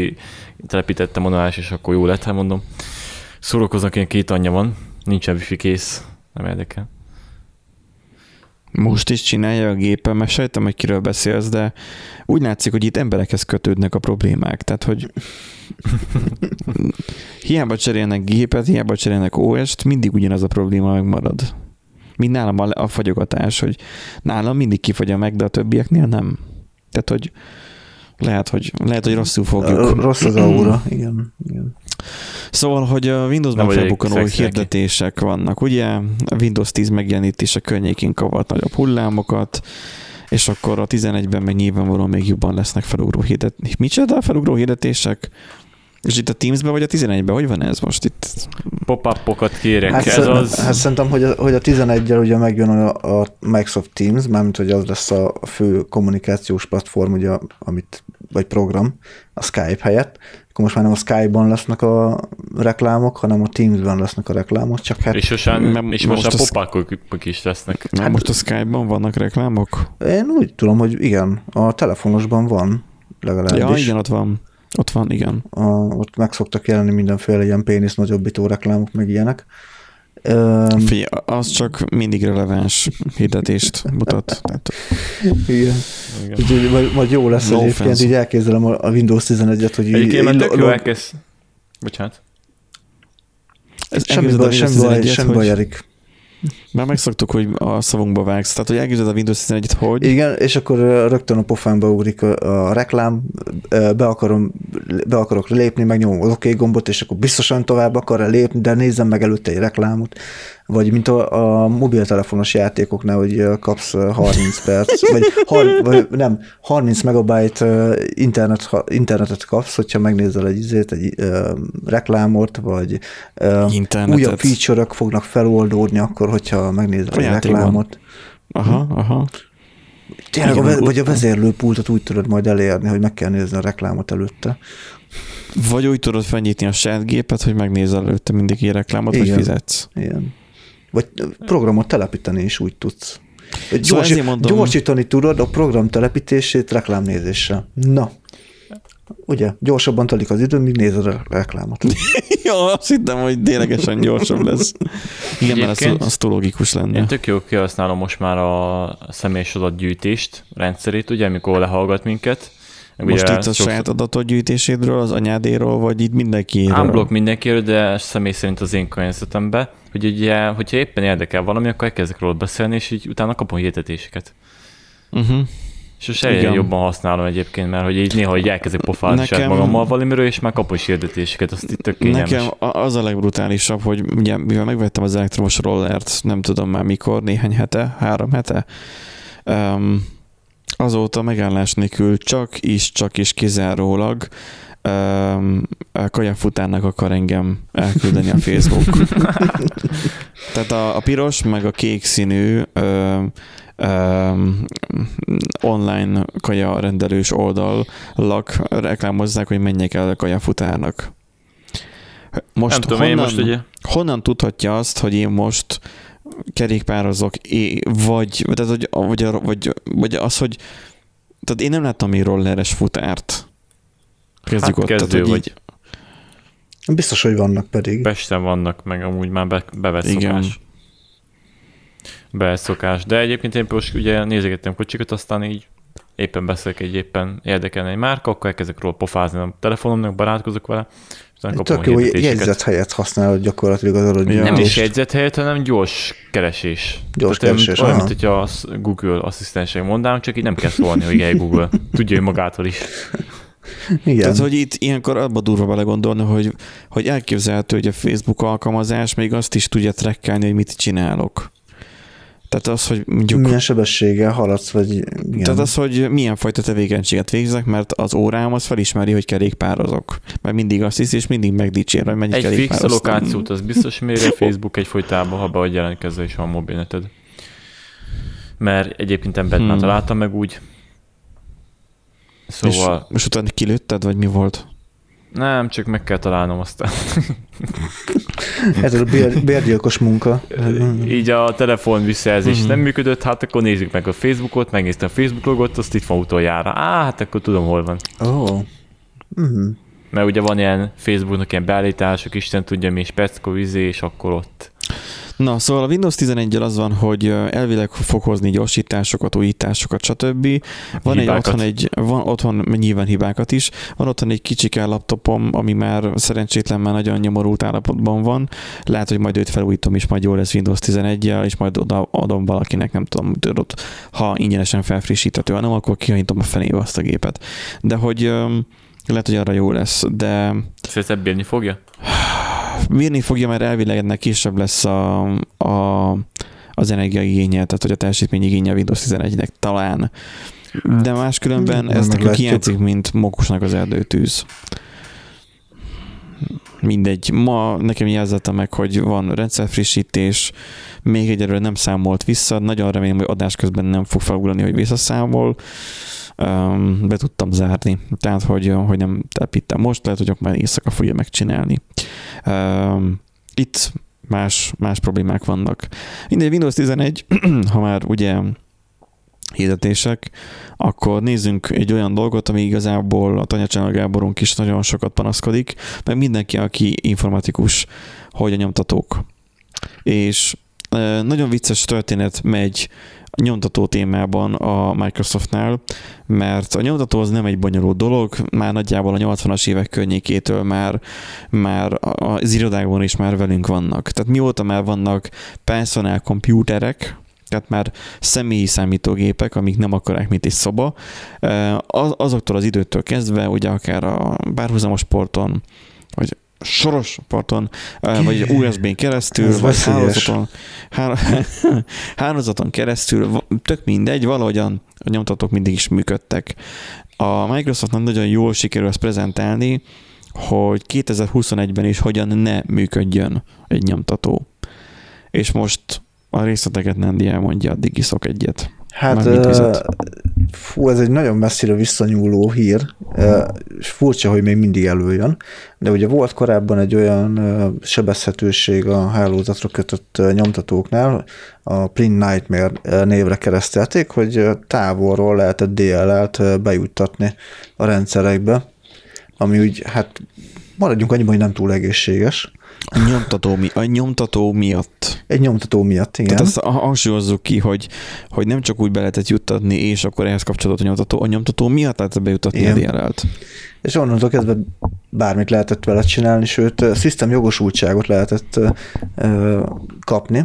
telepítette monolás, és akkor jó lett, hát mondom. Szórakoznak, ilyen két anyja van, nincsen wifi, kész, nem érdekel. Most is csinálja a gépen, mert sejtem, hogy kiről beszélsz, de úgy látszik, hogy itt emberekhez kötődnek a problémák, tehát hogy hiába cserélnek gépet, hiába cserélnek ó es-t, mindig ugyanaz a probléma megmarad. Mint nálam a fagyogatás, hogy nálam mindig kifagy a meg, de a többieknél nem. Tehát, hogy lehet, hogy, lehet, hogy rosszul fogjuk. Rossz az aura, igen, igen. Szóval, hogy a Windowsban felbukkanó hirdetések neki vannak, ugye? A Windows tíz megjelenítése környékén kavart nagyobb hullámokat, és akkor a tizenegyben meg nyilvánvalóan még jobban lesznek felugró hirdetések. Micsoda a felugró hirdetések? És itt a Teams-ben vagy a tizenegyben? Hogy van ez most itt? Pop-up-okat kérek. Hát, ez az... hát szerintem, hogy a, hogy a tizeneggyel ugye megjön a, a Microsoft Teams, mármint, hogy az lesz a fő kommunikációs platform, ugye, amit, vagy program, a Skype helyett. Akkor most már nem a Skype-ban lesznek a reklámok, hanem a Teams-ben lesznek a reklámok. Csak hát, és, osán, és most, most a pop-up-ok is lesznek. Hát, hát, most a Skype-ban vannak reklámok? Én úgy tudom, hogy igen, a telefonosban van legalábbis. Ja, igen, ott van. Ott van, igen. A, ott meg szoktak jelenni mindenféle ilyen pénisz nagyobbító reklámok, meg ilyenek. Um, Figyelj, az csak mindig releváns hirdetést mutat. Igen. Úgyhogy majd, majd jó lesz, no egyébként offense. Így elképzelem a Windows tizenegyet, hogy... Egyébként már tök jó elkezd. Bocsánat. Semmi baj, semmi baj, semmi baj, Erik. Már megszoktuk, hogy a szavunkba vágsz. Tehát, hogy elképzeled a Windows tizenegyet, hogy... Igen, és akkor rögtön a pofámba ugrik a, a reklám, be, akarom, be akarok lépni, megnyomom az OK gombot, és akkor biztosan tovább akar lépni, de nézzem meg előtte egy reklámot. Vagy mint a, a mobiltelefonos játékoknál, hogy kapsz harminc perc, vagy, har, vagy nem, harminc megabyte internet, internetet kapsz, hogyha megnézel egy izét, egy ö, reklámot, vagy ö, újabb feature-ök fognak feloldódni akkor, hogyha megnézel a reklámot. Aha, aha. Tényleg, igen, a, vagy a vezérlőpultot úgy tudod majd elérni, hogy meg kell nézni a reklámot előtte. Vagy úgy tudod felnyitni a saját gépet, hogy megnézel előtte mindig ilyen reklámot, igen, vagy fizetsz. Igen. Vagy programot telepíteni is úgy tudsz. Gyors, szóval gyorsítani tudod a program telepítését reklámnézéssel. Na. Ugye, gyorsabban telik az idő, míg nézed a reklámot. Jó, azt hittem, hogy ténylegesen gyorsabb lesz. Igen, mert az, az logikus lenne. Én tök jó kihasználom most már a személyes adatgyűjtést, rendszerét, ugye, amikor lehallgat minket. Most ugye, itt a saját adatot gyűjtésédről, az anyádéről, vagy itt mindenkiről? Unblock mindenkiről, de személy szerint az én környezetemben, hogy ugye, hogyha éppen érdekel valami, akkor elkezdek róla beszélni, és így utána kapom hirdetéseket. Uh-huh. És most elég jobban használom egyébként, mert hogy így néha így elkezdek pofálni saját magammal valamiről, és már kapom is hirdetéseket, azt itt tök kényelmes. Nekem az a legbrutálisabb, hogy ugye, mivel megvettem az elektromos rollert, nem tudom már mikor, néhány hete, három hete, um, azóta megállás nélkül csak is, csak is kizárólag um, kajafutárnak akar engem elküldeni a Facebook. Tehát a, a piros meg a kék színű um, um, online kaja rendelős oldallak reklámozzák, hogy menjek el a kajafutárnak. Most nem tudom, honnan, én most ugye... honnan tudhatja azt, hogy én most kerékpározok, vagy, tehát, hogy, vagy, vagy, vagy az, hogy tehát én nem láttam még rolleres futárt. Kezdjük hát ott. Kezdő tehát, vagy. Így... Biztos, hogy vannak pedig. Pesten vannak, meg amúgy már be, bevett szokás. Bevett szokás. De egyébként én most ugye nézegettem kocsikat, aztán így éppen beszélek, egy éppen érdekelne egy márka, akkor elkezdek róla pofázni a telefonomnak, barátkozok vele. Tök jó, hogy jegyzet helyett használod gyakorlatilag az adat. Nem is jegyzet helyett, hanem gyors keresés. Gyors Tehát keresés, olyan, mint hogyha a Google asszisztenség mondám, csak így nem kell szólni, hogy egy Google. Tudja ő magától is. Igen. Tehát, hogy itt ilyenkor abba durva belegondolni, hogy, hogy elképzelhető, hogy a Facebook alkalmazás még azt is tudja trekkelni, hogy mit csinálok. Tehát az, hogy mondjuk... Milyen sebességgel haladsz, vagy... Igen. Tehát az, hogy milyen fajta tevékenységet végzek, mert az órám az felismeri, hogy kerékpározok. Mert mindig azt hisz, és mindig megdicsér, hogy mennyi kerékpároztam. Egy fix allokációt, az biztos mér a Facebook egyfolytában, ha behogy jelentkezzel is a mobilneted. Mert egyébként embert hmm. már találtam meg úgy. Szóval... És, és utána kilőtted, vagy mi volt? Nem, csak meg kell találnom aztán. Ez a bér, bérgyilkos munka. Így a telefon visszajelzés uh-huh. nem működött, hát akkor nézzük meg a Facebookot, megnéztem a Facebook logot, azt itt van utoljára. Á, hát akkor tudom, hol van. Oh. Uh-huh. Mert ugye van ilyen Facebooknak ilyen beállítások, Isten tudja mi, és Pecko vizé, és akkor ott. Na, szóval a Windows tizeneggyel az van, hogy elvileg fog hozni gyorsításokat, újításokat, stb. Van egy otthon, egy, van otthon nyilván hibákat is. Van otthon egy kicsike laptopom, ami már szerencsétlen már nagyon nyomorult állapotban van. Lehet, hogy majd őt felújítom, és majd jól lesz Windows tizeneggyel, és majd oda adom valakinek, nem tudom, ha ingyenesen felfrissíthető, hanem akkor kihajítom a fenébe azt a gépet. De hogy lehet, hogy arra jó lesz, de... Szóval ezt bírni fogja? Bírni fogja, mert elvileg ennek kisebb lesz a, a, az energiaigénye, tehát hogy a teljesítményigénye a Windows tizenegynek talán. De máskülönben ez nekünk hiányzik, mint mókusnak az erdőtűz. Mindegy. Ma nekem jelzette meg, hogy van rendszerfrissítés, még egyelőre nem számolt vissza, nagyon remélem, hogy adás közben nem fog felugrani, hogy visszaszámol. Be tudtam zárni. Tehát, hogy, hogy nem telepítem most, lehet, hogy már éjszaka fogja megcsinálni. Itt más, más problémák vannak. Mindegy, Windows tizenegy, ha már ugye hirdetések, akkor nézzünk egy olyan dolgot, ami igazából a Tanyacsának Gáborunk is nagyon sokat panaszkodik, meg mindenki, aki informatikus, hogy a nyomtatók. És nagyon vicces történet megy nyomtató témában a Microsoftnál, mert a nyomtató az nem egy bonyolult dolog, már nagyjából a nyolcvanas évek környékétől már, már az irodákban is már velünk vannak. Tehát mióta már vannak personal computerek, tehát már személyi számítógépek, amik nem akarják, mint egy szoba, az, azoktól az időtől kezdve, ugye akár a párhuzamos porton, vagy soros parton, vagy u es bén keresztül, ez vagy hálózaton, hálózaton keresztül, tök mindegy, valahogyan a nyomtatók mindig is működtek. A Microsoftnak nagyon jól sikerül ezt prezentálni, hogy kétezer-huszonegyben is hogyan ne működjön egy nyomtató. És most a részleteket Nandi elmondja, addig iszok egyet. Hát, uh, fú, ez egy nagyon messzire visszanyúló hír, uh, és furcsa, hogy még mindig előjön, de ugye volt korábban egy olyan uh, sebezhetőség a hálózatra kötött uh, nyomtatóknál, a Print Nightmare uh, névre keresztelték, hogy uh, távolról lehetett dé el el-t uh, bejuttatni a rendszerekbe, ami úgy, hát maradjunk annyiban, hogy nem túl egészséges. A nyomtató, mi, a nyomtató miatt. Egy nyomtató miatt, igen. Tehát ezt hangsúlyozzuk ki, hogy, hogy nem csak úgy be lehetett juttatni, és akkor ehhez kapcsolódott a nyomtató. A nyomtató miatt lehetett bejutatni a dé er el-t. És onnantól kezdve bármit lehetett vele csinálni, sőt, a szisztem jogosultságot lehetett ö, kapni,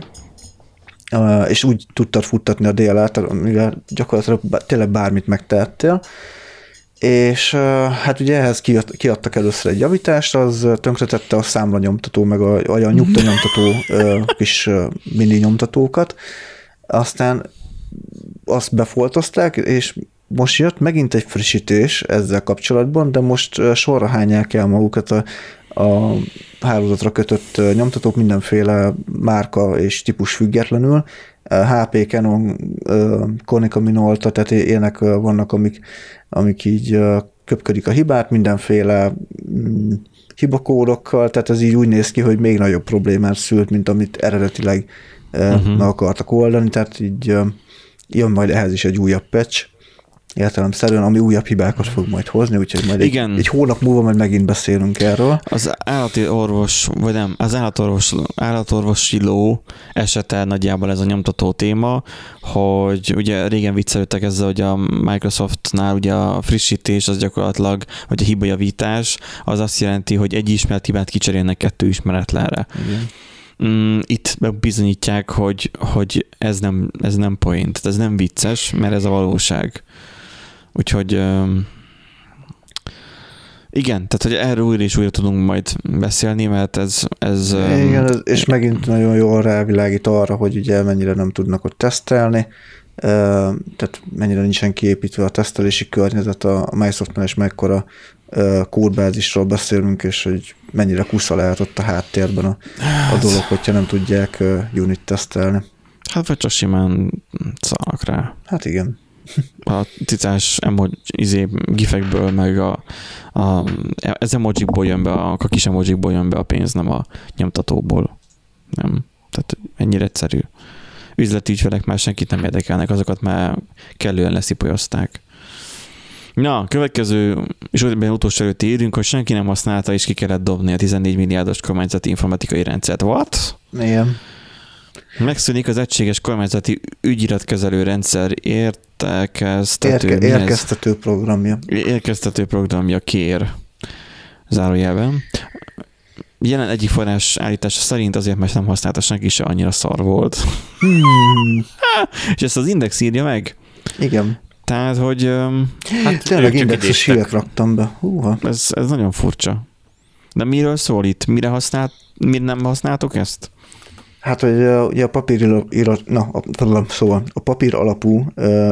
ö, és úgy tudtad futtatni a dé er el-t, amivel gyakorlatilag tényleg bármit megtehettél. És hát ugye ehhez kiadtak először egy javítást, az tönkretette a számlanyomtató, meg a, a nyugtanyomtató kis mini nyomtatókat. Aztán azt befoltozták, és most jött megint egy frissítés ezzel kapcsolatban, de most sorra hányják el magukat a, a hálózatra kötött nyomtatók mindenféle márka és típus függetlenül. há pé, Canon, Konica, Minolta, tehát ilyenek vannak, amik, amik így köpködik a hibát, mindenféle hibakórokkal, tehát ez így úgy néz ki, hogy még nagyobb problémát szült, mint amit eredetileg uh-huh. meg akartak oldani, tehát így jön majd ehhez is egy újabb patch, értelemszerűen, ami újabb hibákat fog majd hozni, úgyhogy majd egy, egy hónap múlva majd megint beszélünk erről. Az állati orvos, vagy nem, az állatorvos, állatorvosi ló esete nagyjából ez a nyomtató téma, hogy ugye régen viccelődtek ezzel, hogy a Microsoftnál ugye a frissítés az gyakorlatilag, vagy a hibajavítás, az azt jelenti, hogy egy ismert hibát kicserélnek kettő ismeretlenre. Igen. Itt bizonyítják, hogy, hogy ez nem, ez nem point, ez nem vicces, mert ez a valóság. Úgyhogy igen, tehát hogy erről újra és újra tudunk majd beszélni, mert ez... ez igen, és megint nagyon jól rávilágít arra, hogy ugye mennyire nem tudnak ott tesztelni, tehát mennyire nincsen kiépítve a tesztelési környezet, a Microsoftnál is mekkora kódbázisról beszélünk, és hogy mennyire kusza lehet ott a háttérben a, a dolog, hogyha nem tudják unit tesztelni. Hát vagy csak simán szalnak rá. Hát igen. A cicás emoji, izé, gifekből, meg a, a, ez emojikból jön be, a, a kis emojikból jön be a pénz, nem a nyomtatóból. Nem. Tehát ennyire egyszerű. Üzleti ügyfelek már senkit nem érdekelnek, azokat már kellően leszipolyozták. Na, következő, és utolsó előtti érünk, hogy senki nem használta, és ki kellett dobni a tizennégy milliárdos kormányzati informatikai rendszert. What? Igen. Megszűnik az egységes kormányzati ügyiratkezelő rendszer értekeztető... Érke, érkeztető programja. Érkeztető programja, kér. Zárójelben. Jelen egyik forrás állítása szerint azért, mert nem használta senki se, annyira szar volt. Hmm. És ezt az Index írja meg. Igen. Tehát, hogy... Hát tényleg Indexes hírek raktam be. Húha. Ez, ez nagyon furcsa. De miről szól itt? Mire használt, mire nem használtok ezt? Hát, hogy ugye a papír, na, szóval a papír alapú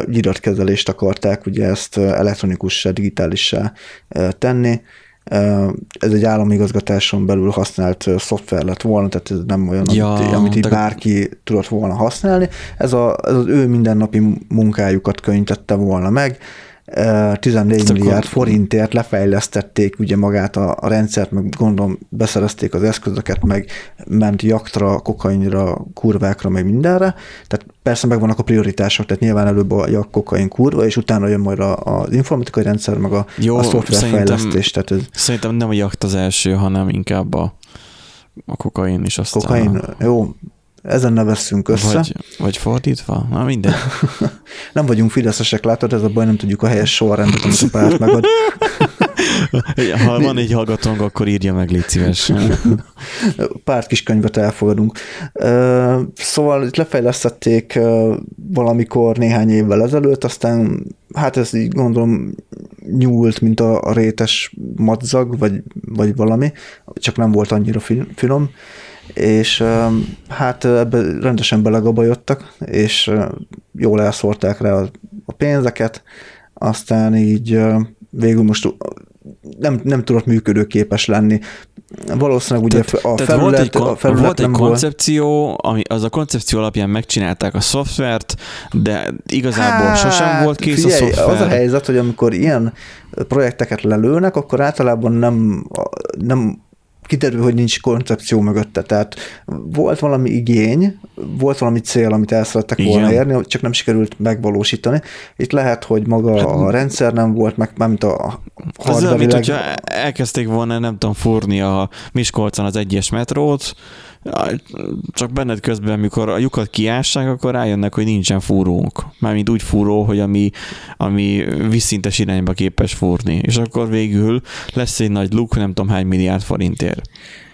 ügyiratkezelést akarták ugye ezt elektronikussá, digitálissá tenni. Ez egy államigazgatáson belül használt szoftver lett volna, tehát ez nem olyan, ja, amit, amit így bárki tudott volna használni. Ez, a, ez az ő mindennapi munkájukat könnyítette volna meg. tizennégy milliárd forintért lefejlesztették ugye magát a, a rendszert, meg gondolom beszerezték az eszközöket, meg ment jaktra, kokainra, kurvákra, meg mindenre. Tehát persze megvannak a prioritások, tehát nyilván előbb a jak, kokain, kurva, és utána jön majd az informatikai rendszer, meg a, a szoftverfejlesztés. Tehát ez... Szerintem nem a jakt az első, hanem inkább a, a kokain is aztán. Kokain, a... jó. Ezen ne veszünk össze. Vagy, vagy fordítva? Na minden. Nem vagyunk fideszesek, látod, ez a baj, nem tudjuk a helyes sorrendet, amit a párt megad. Ha van egy hallgatónk, akkor írja meg, légy szíves. Párt kis könyvet elfogadunk. Szóval itt lefejlesztették valamikor néhány évvel ezelőtt, aztán hát ez így gondolom nyúlt, mint a rétes madzag, vagy, vagy valami, csak nem volt annyira finom. És hát ebben rendesen belegabajodtak, és jól elszórták rá a pénzeket, aztán így végül most nem, nem tudott működőképes lenni. Valószínűleg ugye tehát, a, tehát felület, kon- a felület volt egy koncepció, ami az a koncepció alapján megcsinálták a szoftvert, de igazából hát, sosem volt kész figyelj, a szoftver. Az a helyzet, hogy amikor ilyen projekteket lelőnek, akkor általában nem, nem kiderül, hogy nincs koncepció mögötte, tehát volt valami igény, volt valami cél, amit el szerettek igen. volna érni, csak nem sikerült megvalósítani. Itt lehet, hogy maga hát, a rendszer nem volt, meg mint a hardware. Az, mint hogyha elkezdték volna, nem tudom, fúrni a Miskolcon az egyes metrót, csak benned közben, amikor a lyukat kiássák, akkor rájönnek, hogy nincsen fúrónk. Mármint úgy fúró, hogy ami, ami vízszintes irányba képes fúrni. És akkor végül lesz egy nagy luk, nem tudom hány milliárd forintért.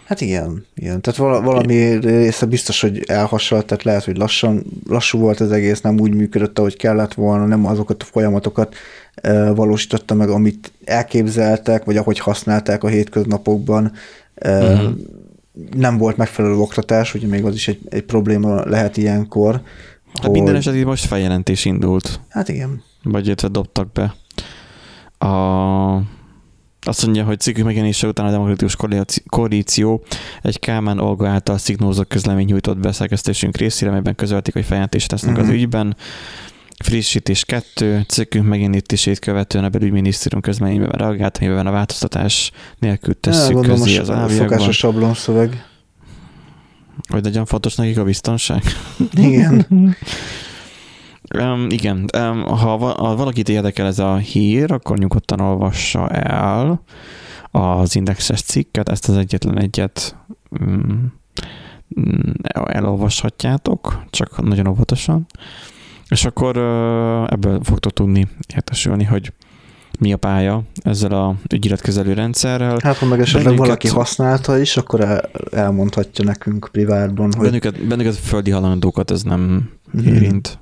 Hát igen, igen. Tehát vala, valami igen. része biztos, hogy elhassalt, tehát lehet, hogy lassan, lassú volt az egész, nem úgy működött, ahogy kellett volna, nem azokat a folyamatokat e, valósította meg, amit elképzeltek, vagy ahogy használták a hétköznapokban. E, uh-huh. Nem volt megfelelő oktatás, ugye még az is egy, egy probléma lehet ilyenkor. Hát hogy... minden esetben most feljelentés indult. Hát igen. Vagy illetve dobtak be. A... Azt mondja, hogy cikkük megjelenése után a Demokratikus Koalíció egy Kálmán Olga által szignózott közlemény nyújtott be szerkesztésünk részére, amelyben közölték, hogy feljelentést tesznek uh-huh. az ügyben. Frissítés kettő, cikkünk megjelenítését követően a belügyminisztérium közleményben reagált, amiben a változtatás nélkül tesszük közé az állapjában. Szokásos sablonszöveg. Hogy nagyon fontos nekik a biztonság. Igen. um, igen. Um, ha, va- ha valakit érdekel ez a hír, akkor nyugodtan olvassa el az Indexes cikket, ezt az egyetlen egyet um, elolvashatjátok, csak nagyon óvatosan. És akkor ebből fogtok tudni értesülni, hogy mi a pálya ezzel a ügyiratkezelő rendszerrel. Hát, ha meg esetleg bennünket, valaki használta is, akkor el, elmondhatja nekünk privátban, hogy... Bennünket, bennünket földi halandókat ez nem mm-hmm. érint.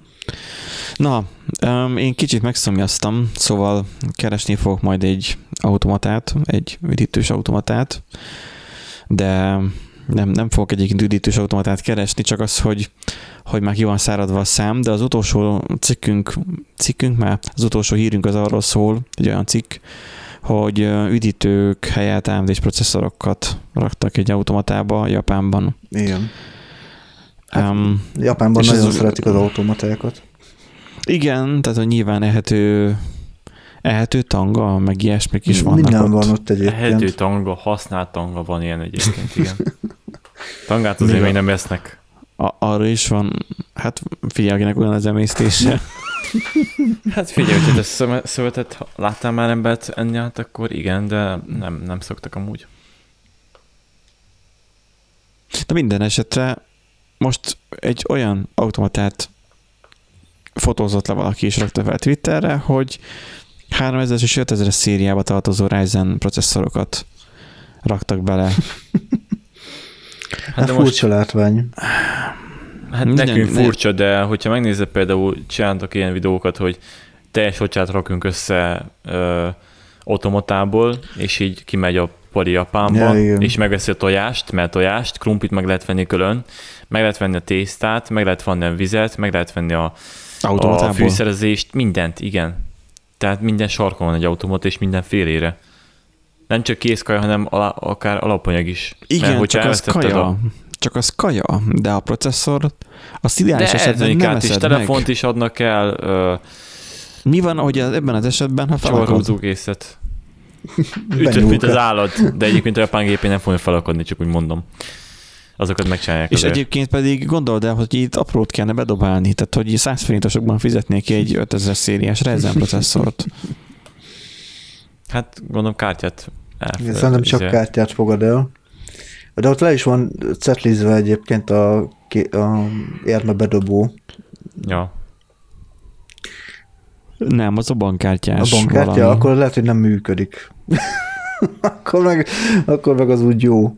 Na, én kicsit megszomjaztam, szóval keresni fogok majd egy automatát, egy üdítős automatát, de... Nem, nem fogok egyik üdítős automatát keresni, csak az, hogy, hogy már ki van száradva a szám, de az utolsó cikkünk, cikkünk már, az utolsó hírünk az arról szól, egy olyan cikk, hogy üdítők helyett á em dés processzorokat raktak egy automatába Japánban. Igen. Hát um, Japánban nagyon az, szeretik az automatákat. Igen, tehát hogy nyilván ehető, ehető tanga, meg ilyesmik is vannak. Minden ott. Van ott egyébként. Ehető tanga, használt tanga van ilyen egyébként, igen. Tangát azért még nem esznek. A, arra is van, hát figyeljenek olyan az emésztése. Hát figyelj, hogy ezt a szövetet, ha láttál már embert enni, hát akkor igen, de nem, nem szoktak amúgy. De minden esetre most egy olyan automatát fotózott le valaki és rakta fel Twitterre, hogy háromezres és ötezres szériába tartozó Ryzen processzorokat raktak bele. Hát de furcsa most... látvány. Hát minden, nekünk furcsa, ne... de hogyha megnézed, például csináltak ilyen videókat, hogy teljes ocsát rakunk össze ö, automatából, és így kimegy a pari Japánba, ja, és megveszi a tojást, mert tojást, krumplit meg lehet venni külön, meg lehet venni a tésztát, meg lehet venni a vizet, meg lehet venni a, a fűszerezést, mindent, igen. Tehát minden sarkon van egy automat, és minden félére. Nem csak kész kaja, hanem alá, akár alapanyag is. Igen, csak az kaja. A... Csak az kaja, de a processzor az ideális de esetben nem eszed meg. Telefont is adnak el. Ö... Mi van, hogy ebben az esetben, ha felakad? Csavarhúzó készet. Ütött, mint az állat, de egyébként a japán gépén nem fogja felakadni, csak úgy mondom. Azokat megcsinálják. És azért. Egyébként pedig gondold el, hogy itt aprót kellene bedobálni, tehát hogy száz forintosokban fizetnék ki egy ötezer szériás Ryzen processzort. Hát gondolom kártyát. Elfelel, szerintem csak izé. Kártyát fogad el. De ott le is van cetlizve egyébként a, a érme bedobó. Ja. Nem, az a bankkártyás. A bankkártya, valami. Akkor lehet, hogy nem működik. akkor, meg, akkor meg az úgy jó.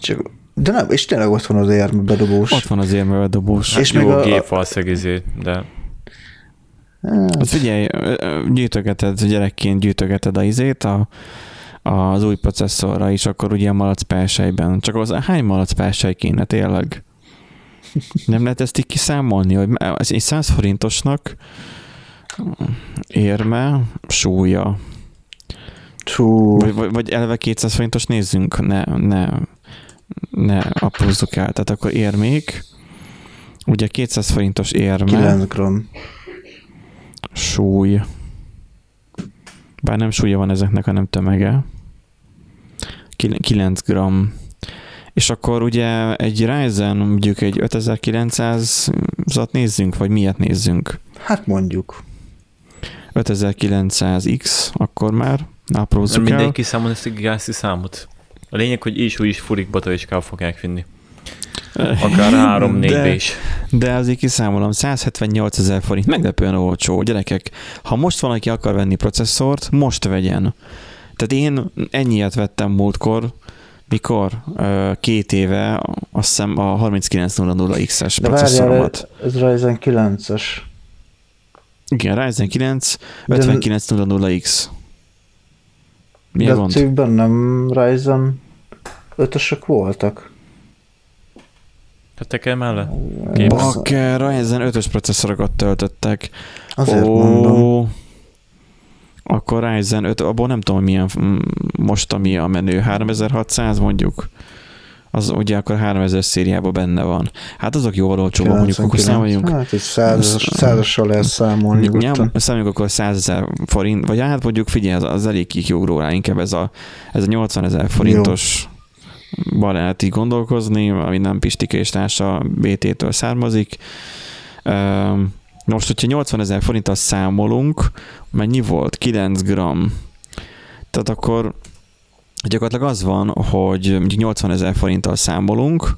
Csak, de nem, és tényleg ott van az érme bedobós. Ott van az érme bedobós. Hát és jó, a gép valszegizé, de... Hát figyelj, gyűjtögeted, gyerekként gyűjtögeted a izét a, az új processzorra, és akkor ugye a malacperselyben. Csak az hány malacpersely kéne tényleg? Nem lehet ezt így kiszámolni, hogy egy száz forintosnak érme, súlya. Vagy, vagy, vagy eleve kétszáz forintos nézzünk, ne, ne, ne aprózzuk el. Tehát akkor érmék, ugye kétszáz forintos érme. kilenc gram. Súly. Bár nem súlya van ezeknek, hanem tömege. kilenc gramm. És akkor ugye egy Ryzen, mondjuk egy ötezer-kilencszázat nézzünk, vagy miért nézzünk? Hát mondjuk. ötezer-kilencszáz X, akkor már áprózzuk mindegy el. Mindegy kiszámon ezt a gigászi számot. A lényeg, hogy így is úgy is furikba toliskába fogják vinni. Akár három négybe is. De azért kiszámolom, száz hetvennyolc ezer forint, meglepően olcsó. Gyerekek, ha most valaki akar venni processzort, most vegyen. Tehát én ennyiet vettem múltkor, mikor? Két éve, azt hiszem a harminckilenc nulla nulla X-es processzoromat. De várjál, ez Ryzen kilences. Igen, Ryzen kilenc, ötvenkilenc nulla nulla X. Mi a gond? De cégben nem Ryzen ötösök voltak. Tettek el mellé? Bakker, Ryzen ötös processzorokat töltöttek. Azért oh. mondom. Akkor Ryzen öt, abból nem tudom, milyen most, ami a menő, háromezer-hatszáz mondjuk, az ugye akkor háromezer szériában benne van. Hát azok jóval olcsóban mondjuk, akkor számoljunk. Hát egy százassal lehet számolni. Nyilván, számoljunk akkor százezer forint, vagy hát mondjuk figyelj, az, az elég kiugró rá, inkább ez a, ez a nyolcvanezer forintos bar lehet így gondolkozni, ami nem Pistike és társa bé té-től származik. Um, Most, hogyha nyolcvanezer forinttal számolunk, mennyi volt? kilenc gramm. Tehát akkor gyakorlatilag az van, hogy nyolcvanezer forinttal számolunk,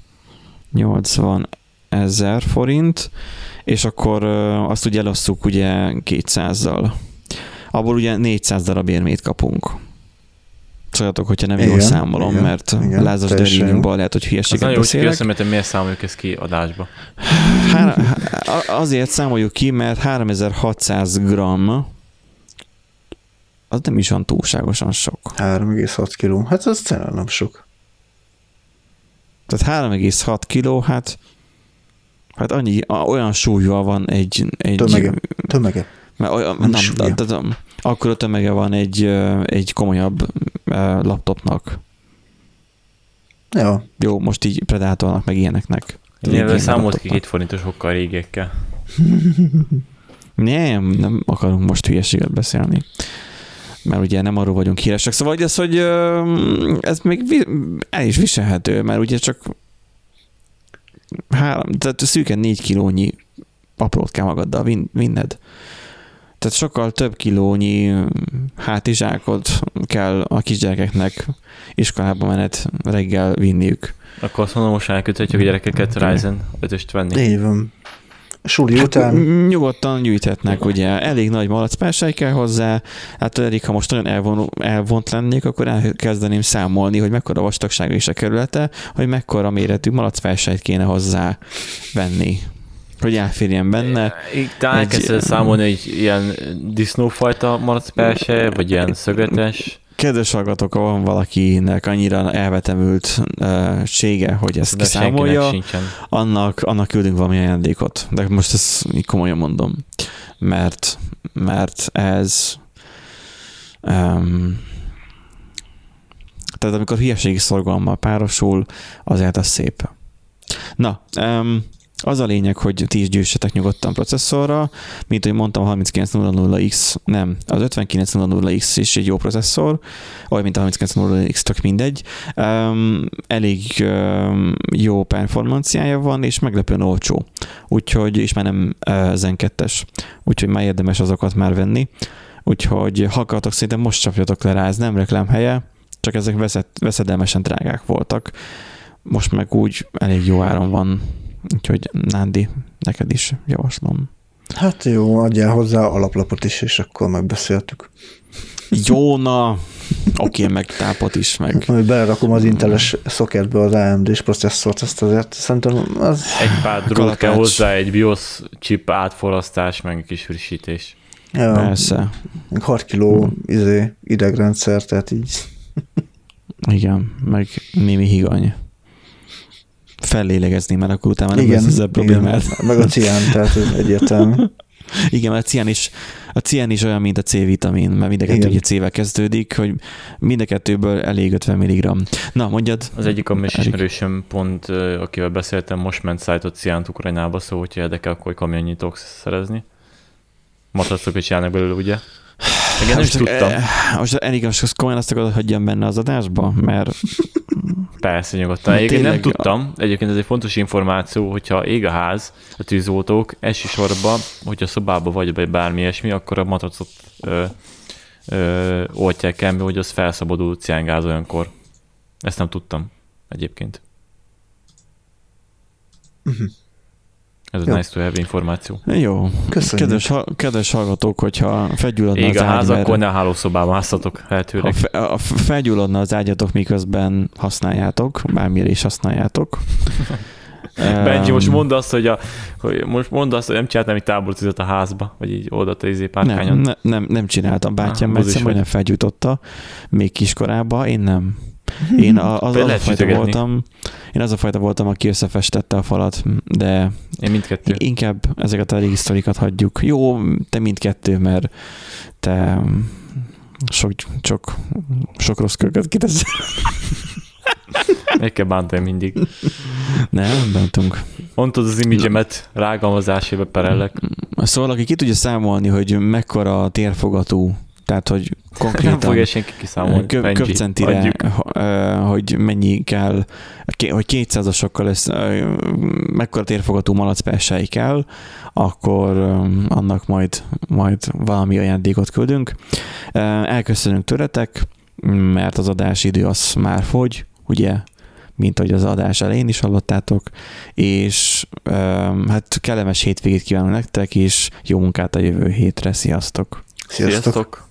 nyolcvanezer forint, és akkor azt ugye elosszuk ugye kétszázzal. Abból ugye négyszáz darab érmét kapunk. Szóljatok, hogyha nem igen, jól számolom, igen, mert igen, lázas dörrűnünkből lehet, hogy hülyeséget beszélek. Az nagyon jó, hogy miért számoljuk ezt ki adásba? Há, azért számoljuk ki, mert háromezer-hatszáz gramm az nem is olyan túlságosan sok. három egész hat kiló, hát az tényleg nem sok. Tehát három egész hat kiló, hát, hát annyi, olyan súlyval van egy... egy tömege, tömege. Olyan, nem, de, de, de, akkor a tömege van egy, egy komolyabb laptopnak. Ja. Jó, most így Predatornak, meg ilyeneknek. Nyilván számolt ki két forintosokkal régekkel. Nem, nem akarunk most hülyeséget beszélni. Mert ugye nem arról vagyunk híresek. Szóval az, hogy ez még el is viselhető, mert ugye csak három, tehát szűken négy kilónyi aprót kell magaddal vinned. Tehát sokkal több kilónyi hátizsákot kell a kisgyerekeknek iskolába menet reggel vinniük. Akkor azt mondom, most elköthetjük a gyerekeket Ryzen ötöst venni. Így van. Suli hát után... Nyugodtan gyűjthetnek, ugye. Elég nagy malacpársely kell hozzá. Hát elég, ha most nagyon elvon, elvont lennék, akkor elkezdeném számolni, hogy mekkora vastagsága is a kerülete, hogy mekkora méretű malacpárselyt kéne hozzá venni, hogy elférjen benne. Tehát elkezdted számolni, hogy ilyen disznófajta malacperse, vagy ilyen szögletes. Kedves hallgatók, ha van valakinek annyira elvetemült uh, sége, hogy ezt de kiszámolja, annak, annak küldünk valami ajándékot. De most ezt komolyan mondom, mert, mert ez... Um, tehát amikor hülyeségi szorgalommal párosul, azért az szép. Na, um, az a lényeg, hogy ti is gyűjtsetek nyugodtan processzorra, mint hogy mondtam, a harminckilenc nulla nulla X, nem, az ötvenkilenc nulla nulla X is egy jó processzor, olyan, mint a harminckilenc nulla nulla X, tök mindegy. Um, elég um, jó performanciája van, és meglepően olcsó. Úgyhogy, és már nem uh, Zen kettes, úgyhogy már érdemes azokat már venni. Úgyhogy ha akartok, szerintem most csapjatok le rá, ez nem reklámhelye, csak ezek veszed, veszedelmesen drágák voltak. Most meg úgy elég jó áron van. Úgyhogy Nándi, neked is javaslom. Hát jó, adjál hozzá alaplapot is, és akkor megbeszéltük. Jó, na! Oké, okay, meg tápot is, meg... Ami belerakom az Intel-es szoketbe az á em dés processzort, ezt azért szerintem az... Egy pár drót kell hozzá, egy BIOS chip átforrasztás, meg egy kis frissítés. Ja, persze. hat kiló hmm. izé, idegrendszer, tehát így... Igen, meg némi higany. Fellélegezni, mert akkor utána nem lesz ezzel problémát. Meg a cián, tehát egyértelmű. Igen, mert a cián is, a cián is olyan, mint a C-vitamin, mert mind a kettő C-vel kezdődik, hogy mind a kettőből elég ötven milligramm. Na, mondjad. Az egyik, ami ismerősöm pont, akivel beszéltem, most ment szállított ciánt Ukrajnába, szóval, hogyha érdekel, akkor egy kamionnyi tudok szerezni. Matracok is járnak belőle, ugye? Igen, nem is tudtam. E, most Enigmashoz komolyan azt akarod, hogy jön benne az adásba? Mert... Persze, nyugodtan. Egyébként nem tudtam. Egyébként ez egy fontos információ, hogyha ég a ház, a tűzoltók, elsősorban, hogyha szobában vagy, vagy bármi ilyesmi, akkor a matracot ö, ö, oltják el, hogy az felszabadul ciángáz olyankor. Ezt nem tudtam egyébként. Uh-huh. Ez jó. A nice to have információ. Jó. Köszönjük. Kedves, ha, kedves hallgatók, hogyha felgyulladna ég az ágy, a ház, mert... akkor ne a hálószobában háztatok, lehetőleg. Ha fe, felgyulladna az ágyatok, miközben használjátok, bármire is használjátok. Benji, most mondd azt, hogy, a, hogy most mondd azt, hogy nem csináltam egy tábortűzet a házba, vagy így oldalt az párkányon. Nem, ne, nem, nem csináltam, bátyám, mert szemben nem felgyújtotta, még kiskorában, én nem. Én a, az, az a fajta voltam, én az a fajta voltam, aki összefestette a falat, de én inkább ezeket a régi sztorikat hagyjuk. Jó, te mindkettő, mert te sok, sok, sok rossz köröket kitesz. Meg kell bántani mindig. Nem, bántunk. Mondtad az imidzsemet, rágalmazásébe perellek. Szóval, aki ki tudja számolni, hogy mekkora térfogatú, tehát, hogy konkrétan... Nem fogja senki kiszámolni. Köb- köbcentire, hogy mennyi kell, hogy kétszázasokkal lesz, mekkora térfogatú malacpersei kell, akkor annak majd, majd valami ajándékot küldünk. Elköszönünk tőletek, mert az adásidő az már fogy, ugye, mint ahogy az adás elején is hallottátok, és hát kellemes hétvégét kívánok nektek, és jó munkát a jövő hétre. Sziasztok! Sziasztok! Sziasztok.